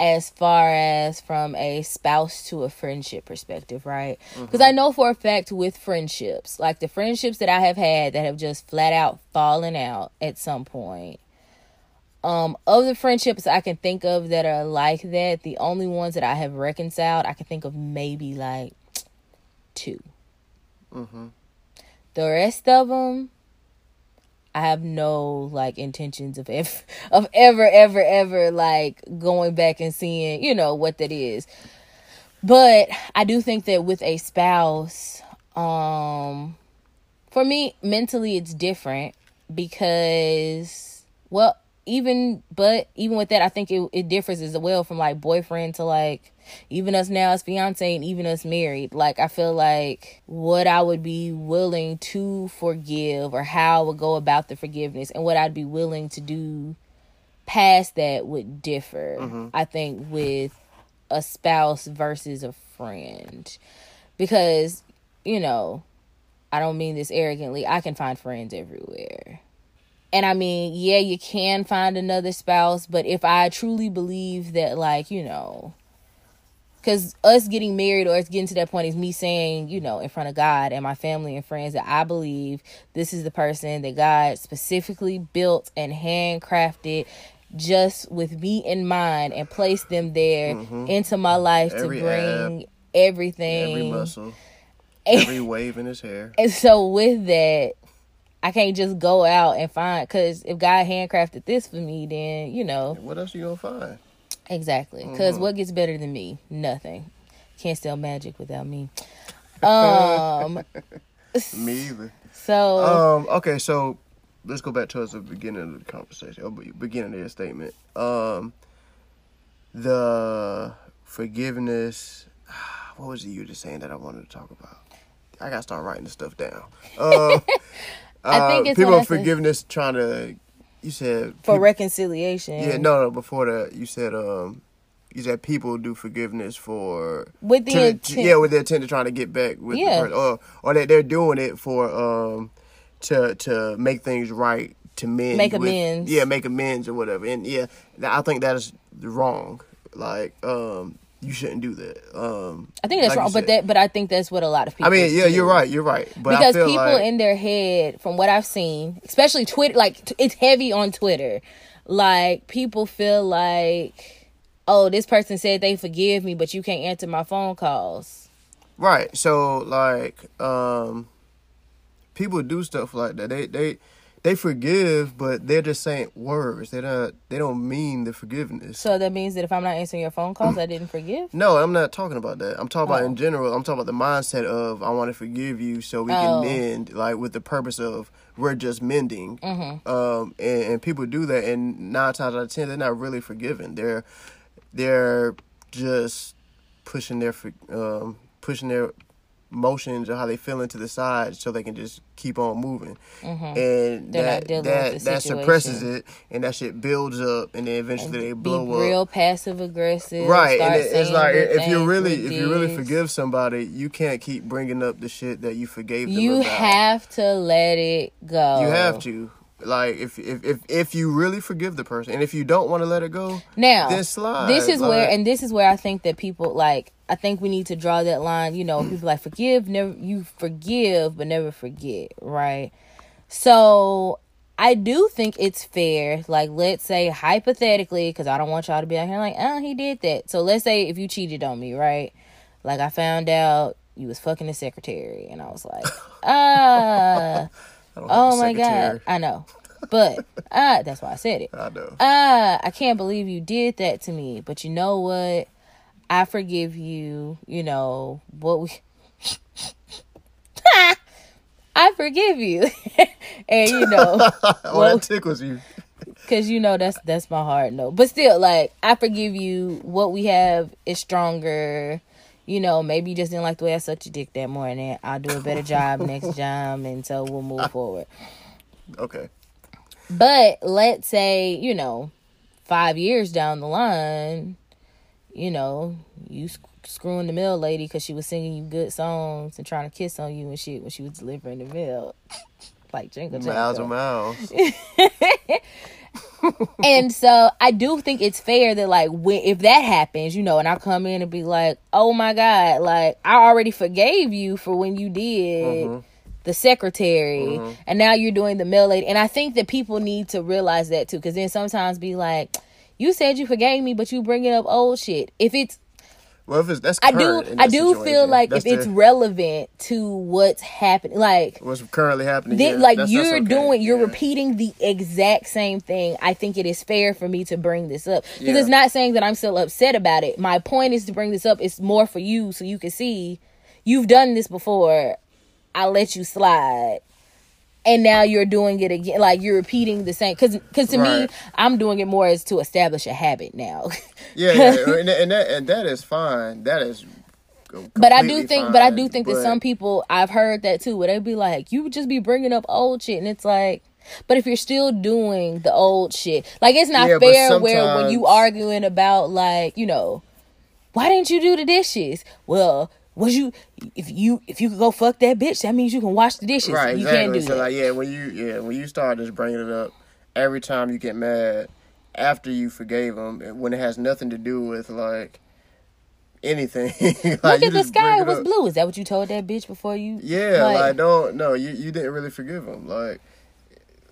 as far as from a spouse to a friendship perspective, right? Because mm-hmm. I know for a fact with friendships, like the friendships that I have had that have just flat out fallen out at some point, um, of the friendships I can think of that are like that, the only ones that I have reconciled, I can think of maybe like two. Mm-hmm. The rest of them, I have no, like, intentions of ever, of ever, ever, ever, like, going back and seeing, you know, what that is. But I do think that with a spouse, um, for me, mentally, it's different because, well, even, but even with that, I think it, it differs as well from, like, boyfriend to, like, even us now as fiance and even us married. Like, I feel like what I would be willing to forgive or how I would go about the forgiveness and what I'd be willing to do past that would differ, mm-hmm. I think, with a spouse versus a friend. Because, you know, I don't mean this arrogantly. I can find friends everywhere. And I mean, yeah, you can find another spouse, but if I truly believe that, like, you know... Because us getting married or us getting to that point is me saying, you know, in front of God and my family and friends that I believe this is the person that God specifically built and handcrafted just with me in mind and placed them there mm-hmm. into my life every to bring ab, everything. Every muscle, and, every wave in his hair. And so with that, I can't just go out and find, because if God handcrafted this for me, then, you know. What else are you going to find? Exactly, because mm-hmm. what gets better than me? Nothing. Can't sell magic without me. Um, me either. So um, okay, so let's go back towards the beginning of the conversation, or beginning of the statement. Um, the forgiveness. What was it you were just saying that I wanted to talk about? I gotta start writing this stuff down. Um, I uh, think it's people of forgiveness to... trying to. You said for people, reconciliation. Yeah, no, no. Before that, you said um, you said people do forgiveness for with the to, intent. yeah, with the intent of trying to get back with yeah. the person, or or that they're doing it for um, to to make things right, to mend, make with, amends, yeah, make amends or whatever. And yeah, I think that is wrong. Like um, you shouldn't do that. Um, I think that's like wrong, but that but I think that's what a lot of people. I mean, yeah, do. you're right, you're right. But because I feel people like, in their head, from what I've seen, especially Twitter, like t- it's heavy on Twitter. Like people feel like, oh, this person said they forgive me, but you can't answer my phone calls. Right. So like, um, people do stuff like that. They they. They forgive, but they're just saying words. They don't. They don't mean the forgiveness. So that means that if I'm not answering your phone calls, I didn't forgive? No, I'm not talking about that. I'm talking oh. about in general. I'm talking about the mindset of I want to forgive you so we oh. can mend, like with the purpose of we're just mending. Mm-hmm. Um, and, and people do that, and nine times out of ten, they're not really forgiving. They're they're just pushing their um, pushing their. emotions or how they feel into the side so they can just keep on moving mm-hmm. and They're that that, that suppresses it and that shit builds up and then eventually and they blow be real up real passive aggressive right and it, it's like if you really if you really forgive somebody you can't keep bringing up the shit that you forgave them you about. have to let it go you have to Like, if, if if if you really forgive the person, and if you don't want to let it go, now, then slide. This is like, where, and this is where I think that people, like, I think we need to draw that line, you know, people like, forgive, never, you forgive, but never forget, right? So, I do think it's fair, like, let's say, hypothetically, because I don't want y'all to be out here like, oh, he did that. So, let's say if you cheated on me, right? Like, I found out you was fucking the secretary, and I was like, ah... Uh, Oh my God. I know. But uh, that's why I said it. I know. Uh, I can't believe you did that to me. But you know what? I forgive you. You know, what we. I forgive you. And you know. Well, well, that tickles you. Because you know, that's, that's my hard note. But still, like, I forgive you. What we have is stronger. you know, maybe you just didn't like the way I sucked your dick that morning. I'll do a better job next time, and so we'll move forward. Okay. But let's say, you know, five years down the line, you know, you sc- screwing the mail lady because she was singing you good songs and trying to kiss on you and shit when she was delivering the mail. Like Jingle Jangle. Miles and miles. And so I do think it's fair that, like, when, if that happens, you know, and I come in and be like, oh my God, like, I already forgave you for when you did mm-hmm. the secretary mm-hmm. and now you're doing the mail lady. And I think that people need to realize that too, because then sometimes be like, you said you forgave me, but you bringing up old shit. If it's Well, if it's, that's I do. That's I do feel like that's if the, it's relevant to what's happening, like what's currently happening, then, yeah, like that's, you're that's okay. doing, you're yeah. repeating the exact same thing. I think it is fair for me to bring this up because yeah. it's not saying that I'm still upset about it. My point is to bring this up. It's more for you, so you can see you've done this before. I let you slide, and now you're doing it again. Like, you're repeating the same. Because cause to right. me, I'm doing it more as to establish a habit now. yeah, yeah. And, and that and that is fine. That is. But I do think, fine, but I do think but... that some people, I've heard that too, where they be like, "You would just be bringing up old shit," and it's like, but if you're still doing the old shit, like, it's not yeah, fair. Sometimes... Where when you arguing about, like, you know, why didn't you do the dishes? Well. Was you if you if you could go fuck that bitch, that means you can wash the dishes. Right, you exactly. can't do so that. Like, yeah, when you yeah when you start just bringing it up every time you get mad after you forgave them, when it has nothing to do with, like, anything. Like, look at the sky, it was blue. Is that what you told that bitch before you? Yeah, like, like don't no you you didn't really forgive him. Like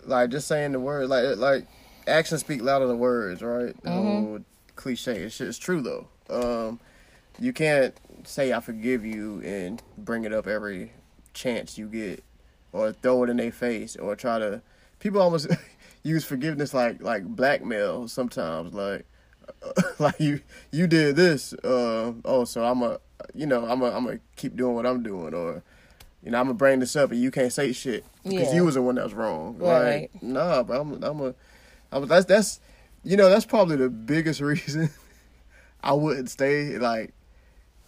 like just saying the word like like actions speak louder than words, right? The mm-hmm. whole cliche. It's, it's true though. Um, you can't say I forgive you and bring it up every chance you get, or throw it in their face, or try to. People almost use forgiveness like like blackmail sometimes. Like uh, like you you did this. Uh, oh, so I'm a you know I'm a I'm a keep doing what I'm doing, or you know I'm gonna bring this up and you can't say shit because yeah. you was the one that was wrong. Right. Like, nah, but I'm I'm a I'm a, that's that's you know that's probably the biggest reason I wouldn't stay like.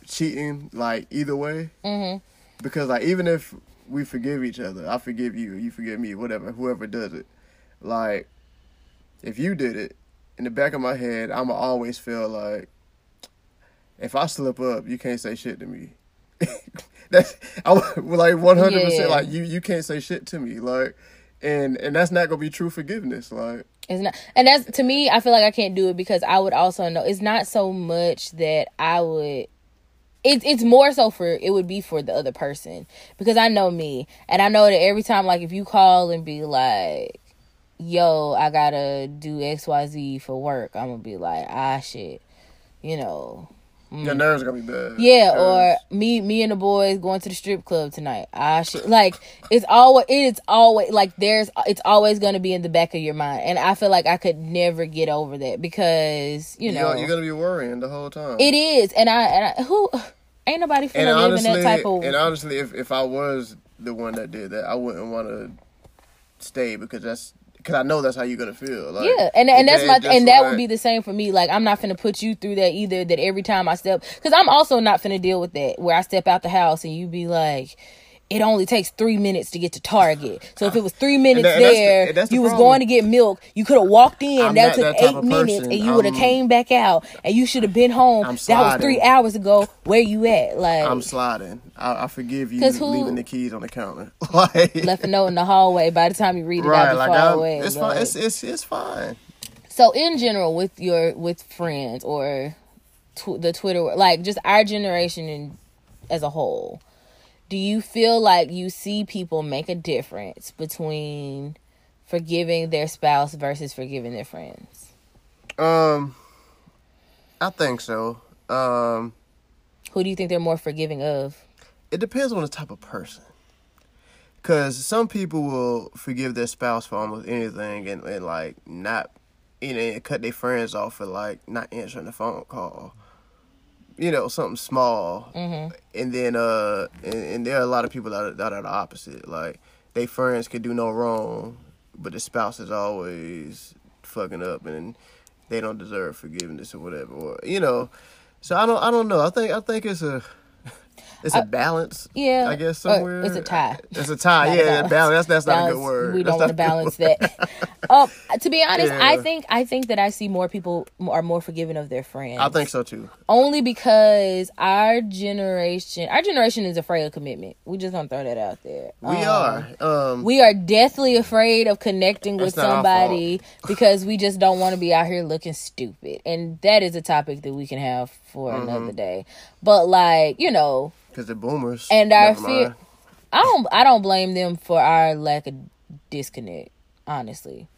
Cheating, like, either way, mm-hmm. because, like, even if we forgive each other, I forgive you, you forgive me, whatever, whoever does it, like, if you did it, in the back of my head, I'ma always feel like, if I slip up, you can't say shit to me. That's I like one hundred percent yeah. like you you can't say shit to me, like, and and that's not gonna be true forgiveness, like. It's not, and that's to me. I feel like I can't do it because I would also know it's not so much that I would. It's it's more so for, it would be for the other person. Because I know me. And I know that every time, like, if you call and be like, yo, I gotta do X Y Z for work, I'm gonna be like, ah, shit. You know. Mm. Your nerves are gonna be bad. Yeah, nerves. Or me me and the boys going to the strip club tonight. Ah, shit. Like, it's always, it's always, like, there's, it's always gonna be in the back of your mind. And I feel like I could never get over that because, you know. You're, you're gonna be worrying the whole time. It is. And I, and I who... Ain't nobody feeling living that type of... And honestly, if, if I was the one that did that, I wouldn't want to stay because that's... Because I know that's how you're going to feel. Like, yeah, and and that's my... And that like, would be the same for me. Like, I'm not finna put you through that either, that every time I step... Because I'm also not finna deal with that, where I step out the house and you be like... It only takes three minutes to get to Target. So if it was three minutes that, there, the, the you problem. Was going to get milk. You could have walked in. I'm that took that eight minutes, person. And you would have came back out, and you should have been home. That was three hours ago. Where you at? Like I'm sliding. I, I forgive you who, leaving the keys on the counter. Like left a note in the hallway. By the time you read it, right, I'll be like far I'm, away. It's like, fine. It's, it's it's fine. So in general, with your with friends or tw- the Twitter, like just our generation in, as a whole. Do you feel like you see people make a difference between forgiving their spouse versus forgiving their friends? Um, I think so. Um, Who do you think they're more forgiving of? It depends on the type of person. Because some people will forgive their spouse for almost anything and, and like, not, you know, cut their friends off for, like, not answering the phone call. You know, something small, mm-hmm. and then uh, and, and there are a lot of people that are, that are the opposite. Like, they friends could do no wrong, but the spouse is always fucking up, and they don't deserve forgiveness or whatever. Or you know, So I don't I don't know. I think I think it's a it's a uh, balance. Yeah. I guess somewhere. Uh, it's a tie. It's a tie. Not yeah, a balance. balance. That's that's balance, not a good word. We don't want to balance that. Um, to be honest, yeah. I think I think that I see more people are more forgiving of their friends. I think so too. Only because our generation, our generation is afraid of commitment. We just gonna throw that out there. We um, are. Um, we are deathly afraid of connecting with somebody because we just don't want to be out here looking stupid. And that is a topic that we can have for mm-hmm. another day. But like, you know, because they're boomers. And our fear. I don't. I don't blame them for our lack of disconnect. Honestly.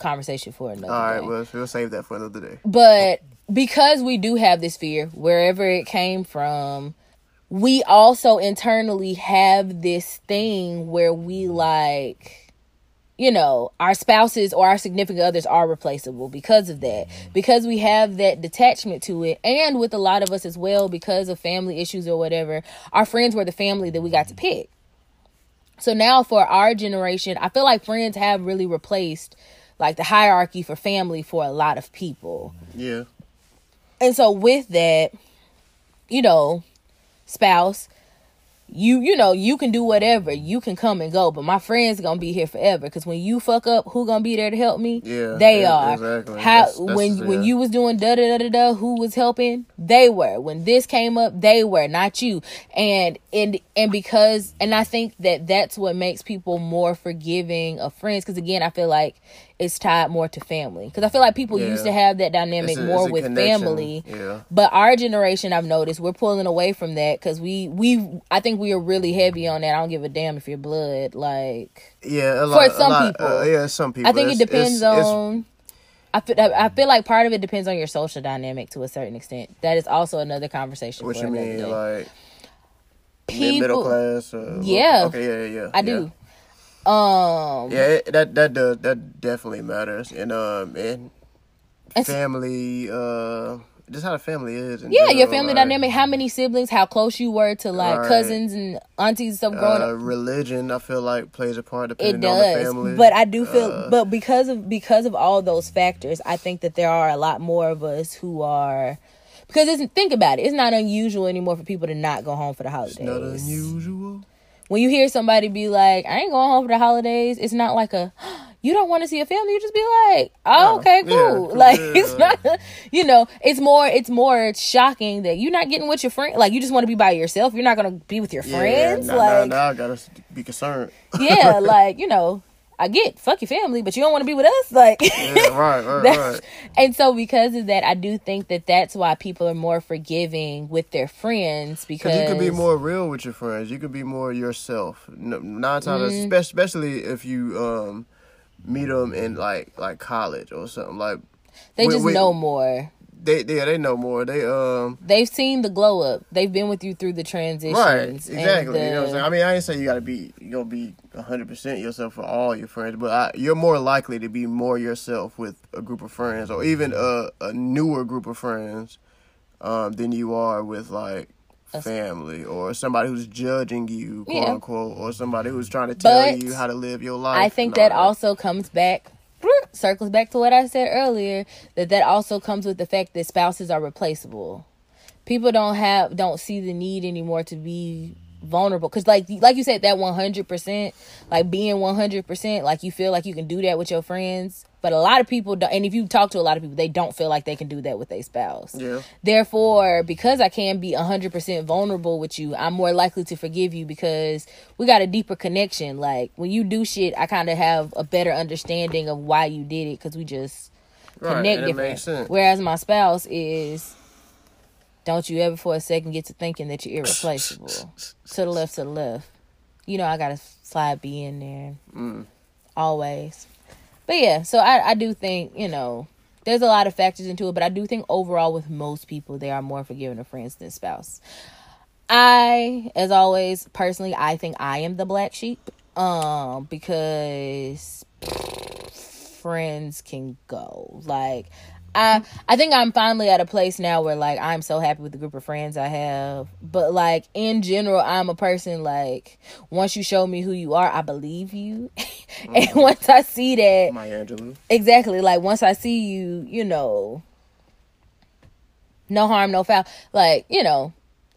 Conversation for another all right, day. Well, we'll save that for another day. But because we do have this fear, wherever it came from, we also internally have this thing where we like, you know, our spouses or our significant others are replaceable because of that. Because we have that detachment to it, and with a lot of us as well, because of family issues or whatever, our friends were the family that we got to pick. So now for our generation, I feel like friends have really replaced like the hierarchy for family for a lot of people. Yeah. And so with that, you know, spouse, you, you know, you can do whatever. You can come and go, but my friend's going to be here forever. Cause when you fuck up, who going to be there to help me? Yeah. They yeah, are. Exactly. How, that's, that's, when, yeah. when you was doing da, da, da, da, da, who was helping? They were. When this came up, they were, not you. And, and, and because, and I think that that's what makes people more forgiving of friends. Cause again, I feel like it's tied more to family. Cause I feel like people yeah. used to have that dynamic a, more with connection. family. Yeah. But our generation, I've noticed, we're pulling away from that. Cause we, we, I think we are really heavy on that. I don't give a damn if you're blood. Like, yeah, a lot, for some a lot, people, uh, yeah, some people, I think it's, it depends it's, on, it's, I feel, I feel like part of it depends on your social dynamic to a certain extent. That is also another conversation. What for you mean? Day. Like people, middle class? Or, yeah. Okay. Yeah. Yeah. I yeah. do. Um, yeah, it, that that does that definitely matters, and um, and family, uh, just how the family is. And yeah, general, your family like, dynamic, how many siblings, how close you were to like right. cousins and aunties and stuff growing uh, up. Religion, I feel like plays a part. Depending it does, on the family. But I do feel, uh, but because of because of all those factors, I think that there are a lot more of us who are. Because it's, think about it, it's not unusual anymore for people to not go home for the holidays. It's not unusual. When you hear somebody be like, I ain't going home for the holidays, it's not like a, you don't want to see a family. You just be like, oh, okay, cool. Yeah, like, yeah. It's not, you know, it's more, it's more shocking that you're not getting with your friend. Like, you just want to be by yourself. You're not going to be with your yeah, friends. Nah, like, nah, nah, I got to be concerned. Yeah, like, you know, I get, fuck your family, but you don't want to be with us. Like, yeah, right, right, right. And so because of that, I do think that that's why people are more forgiving with their friends, because you can be more real with your friends. You can be more yourself. Nine times, mm-hmm. especially if you um, meet them in like like college or something. Like they we, just we, know more. They yeah, they know more. They um they've seen the glow up. They've been with you through the transitions. Right, exactly. The, you know what I'm saying? I mean, I ain't saying you gotta be you gonna be a hundred percent yourself for all your friends, but I, you're more likely to be more yourself with a group of friends, or even a, a newer group of friends, um, than you are with like family or somebody who's judging you, quote yeah. unquote, or somebody who's trying to tell but you how to live your life. I think that, that also comes back. Circles back to what I said earlier, that that also comes with the fact that spouses are replaceable. People don't have don't see the need anymore to be vulnerable, because like like you said, that one hundred percent, like being one hundred percent, like you feel like you can do that with your friends, but a lot of people don't. And if you talk to a lot of people, they don't feel like they can do that with their spouse. Yeah. Therefore, because I can be one hundred percent vulnerable with you, I'm more likely to forgive you because we got a deeper connection. Like when you do shit, I kind of have a better understanding of why you did it, because we just right, connect different. Whereas my spouse is, don't you ever for a second get to thinking that you're irreplaceable. To the left, to the left. You know, I got to slide B in there. Mm. Always. But yeah, so I, I do think, you know, there's a lot of factors into it. But I do think overall with most people, they are more forgiving of friends than spouse. I, as always, personally, I think I am the black sheep. Um, because friends can go. Like, I I think I'm finally at a place now where, like, I'm so happy with the group of friends I have. But, like, in general, I'm a person, like, once you show me who you are, I believe you. Mm-hmm. And once I see that... My Angelou. Exactly. Like, once I see you, you know... no harm, no foul. Like, you know,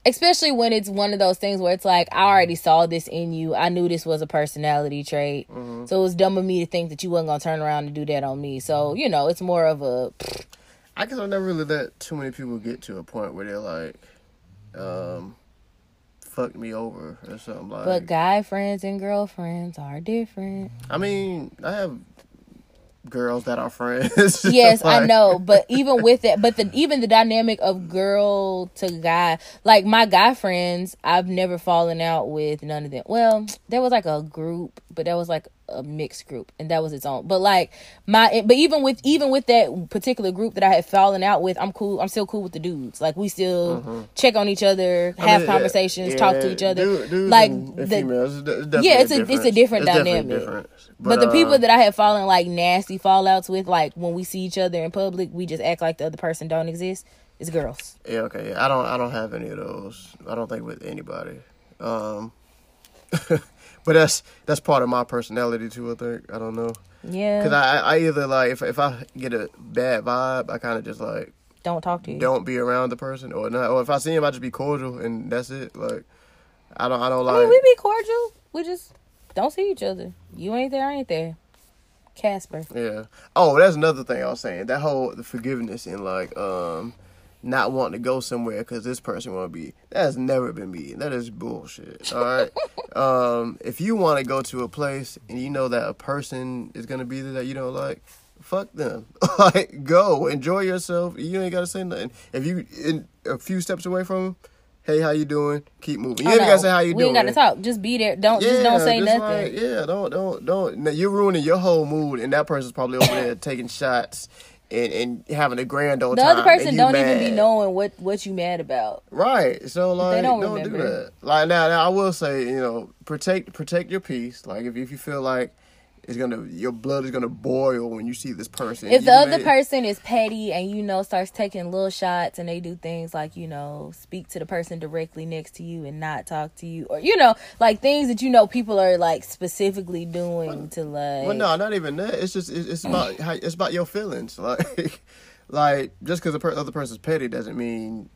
especially when it's one of those things where it's like, I already saw this in you. I knew this was a personality trait. Mm-hmm. So it was dumb of me to think that you wasn't going to turn around and do that on me. So, you know, it's more of a... I guess I've never really let too many people get to a point where they're like, um, fuck me over or something like that. But guy friends and girlfriends are different. I mean, I have... girls that are friends. Yes, like. I know, but even with that, but the even the dynamic of girl to guy, like my guy friends, I've never fallen out with none of them. Well, there was like a group, but that was like a mixed group, and that was its own. But like my, but even with even with that particular group that I had fallen out with, I'm cool. I'm still cool with the dudes. Like we still mm-hmm. check on each other, I have mean, conversations, yeah, talk to each other. Dude, dudes like and the females, it's yeah, it's a, a it's a different it's dynamic. Different. But, but the uh, people that I had fallen like nasty fallouts with, like when we see each other in public, we just act like the other person don't exist. It's girls. Yeah, okay. I don't. I don't have any of those. I don't think with anybody. Um, but that's that's part of my personality too. I think I don't know. Yeah. Because I, I either like if if I get a bad vibe, I kind of just like don't talk to you. Don't be around the person or not. Or if I see him, I just be cordial and that's it. Like I don't. I don't like. I mean, we be cordial. We just. Don't see each other. You ain't there, I ain't there. Casper. Yeah. Oh, that's another thing I was saying. That whole the forgiveness and like um, not wanting to go somewhere because this person want to be. That has never been me. That is bullshit. All right. um, if you want to go to a place and you know that a person is gonna be there that you don't like, fuck them. Like go enjoy yourself. You ain't gotta say nothing. If you in a few steps away from them, hey, how you doing? Keep moving. You ain't gotta say how you doing. We ain't gotta talk. Just be there. Don't yeah, just don't say just nothing. Like, yeah, don't don't don't. Now, you're ruining your whole mood, and that person's probably over there taking shots and, and having a grand old the time. The other person don't mad. Even be knowing what, what you mad about. Right. So like, they don't, don't do that. Like now, now, I will say, you know, protect protect your peace. Like if if you feel like. It's gonna your blood is gonna boil when you see this person. If the other person is petty and you know starts taking little shots and they do things like, you know, speak to the person directly next to you and not talk to you or you know, like things that you know people are like specifically doing well, to like. Well, no, not even that. It's just it's, it's about how, it's about your feelings. Like, like just because the per- other person's petty doesn't mean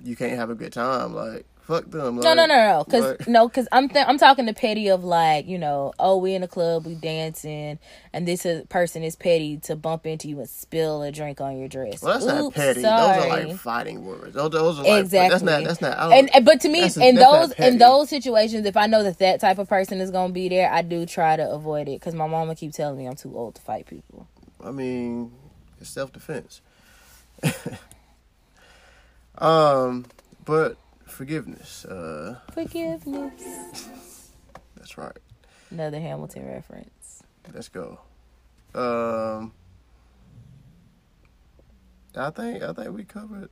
you can't have a good time. Like. Fuck them. Like, no, no, no, no. Because like, no, because I'm th- I'm talking to petty of like, you know, oh, we in a club, we dancing, and this is, person is petty to bump into you and spill a drink on your dress. Well, that's Oops, not petty. Sorry. Those are like fighting words. Those, those are like exactly. That's not. That's not. I don't, and but to me, in those in those situations, if I know that that type of person is gonna be there, I do try to avoid it because my mama keep telling me I'm too old to fight people. I mean, it's self defense. um, but. Forgiveness. Uh, Forgiveness. That's right. Another Hamilton reference. Let's go. Um, I think I think we covered.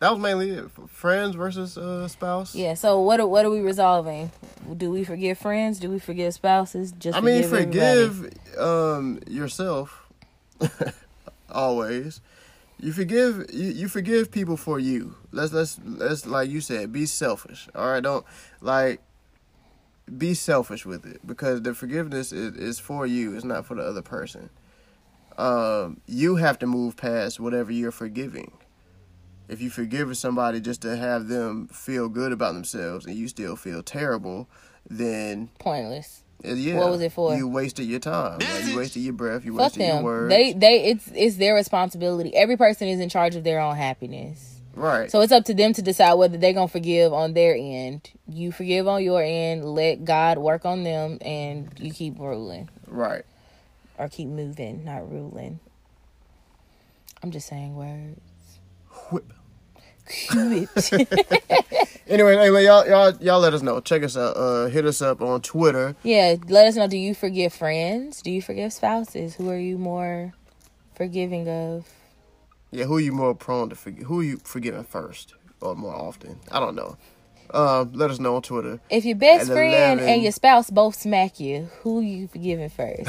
That was mainly it. Friends versus uh, spouse. Yeah. So what are, what are we resolving? Do we forgive friends? Do we forgive spouses? Just I mean, forgive, forgive um, yourself. Always. You forgive you, you forgive people for you. Let's let's let's like you said, be selfish. All right, don't like be selfish with it because the forgiveness is, is for you. It's not for the other person. Um, you have to move past whatever you're forgiving. If you forgive somebody just to have them feel good about themselves and you still feel terrible, then pointless. Yeah. What was it for? You wasted your time. Like, you wasted your breath. You Fuck wasted them. Your words. They, they, it's, it's their responsibility. Every person is in charge of their own happiness. Right. So it's up to them to decide whether they're gonna forgive on their end. You forgive on your end. Let God work on them, and you keep ruling. Right. Or keep moving, not ruling. I'm just saying words. Whip. anyway, anyway, y'all, y'all, y'all, let us know. Check us out. Uh, hit us up on Twitter. Yeah, let us know. Do you forgive friends? Do you forgive spouses? Who are you more forgiving of? Yeah, who are you more prone to forgive? Who are you forgiving first or more often? I don't know. Um, let us know on Twitter. If your best friend eleven and your spouse both smack you, who you forgiving first?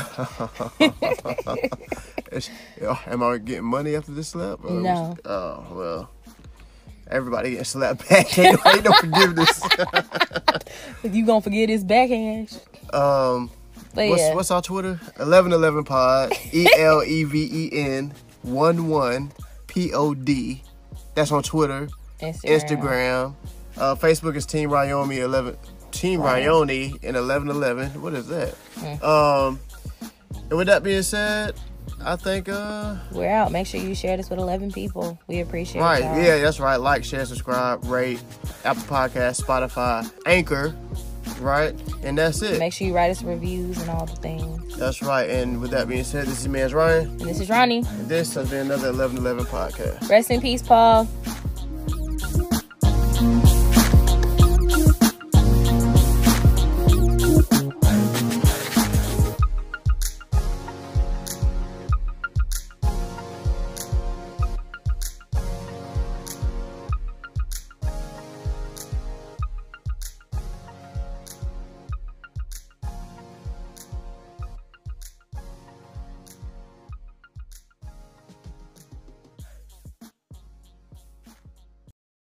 Am I getting money after this slap? Or no. Was, oh well. Everybody gets slapped back. Ain't no, ain't no forgiveness. If you gonna forget his backhand. Um, but what's, yeah. what's our Twitter? eleven eleven pod. E L E V E N one one P O D That's on Twitter, Instagram. Instagram. Uh, Facebook is Team Ryomi eleven. Team right. Ryoni in eleven eleven. What is that? Mm. Um, and with that being said, I think uh, we're out. Make sure you share this with eleven people. We appreciate it. Right? Y'all. Yeah, that's right. Like, share, subscribe, rate. Apple Podcasts, Spotify, Anchor. Right, and that's it. Make sure you write us reviews and all the things. That's right. And with that being said, this is your man Ryan. And this is Ronnie. And this has been another eleven eleven podcast. Rest in peace, Paul.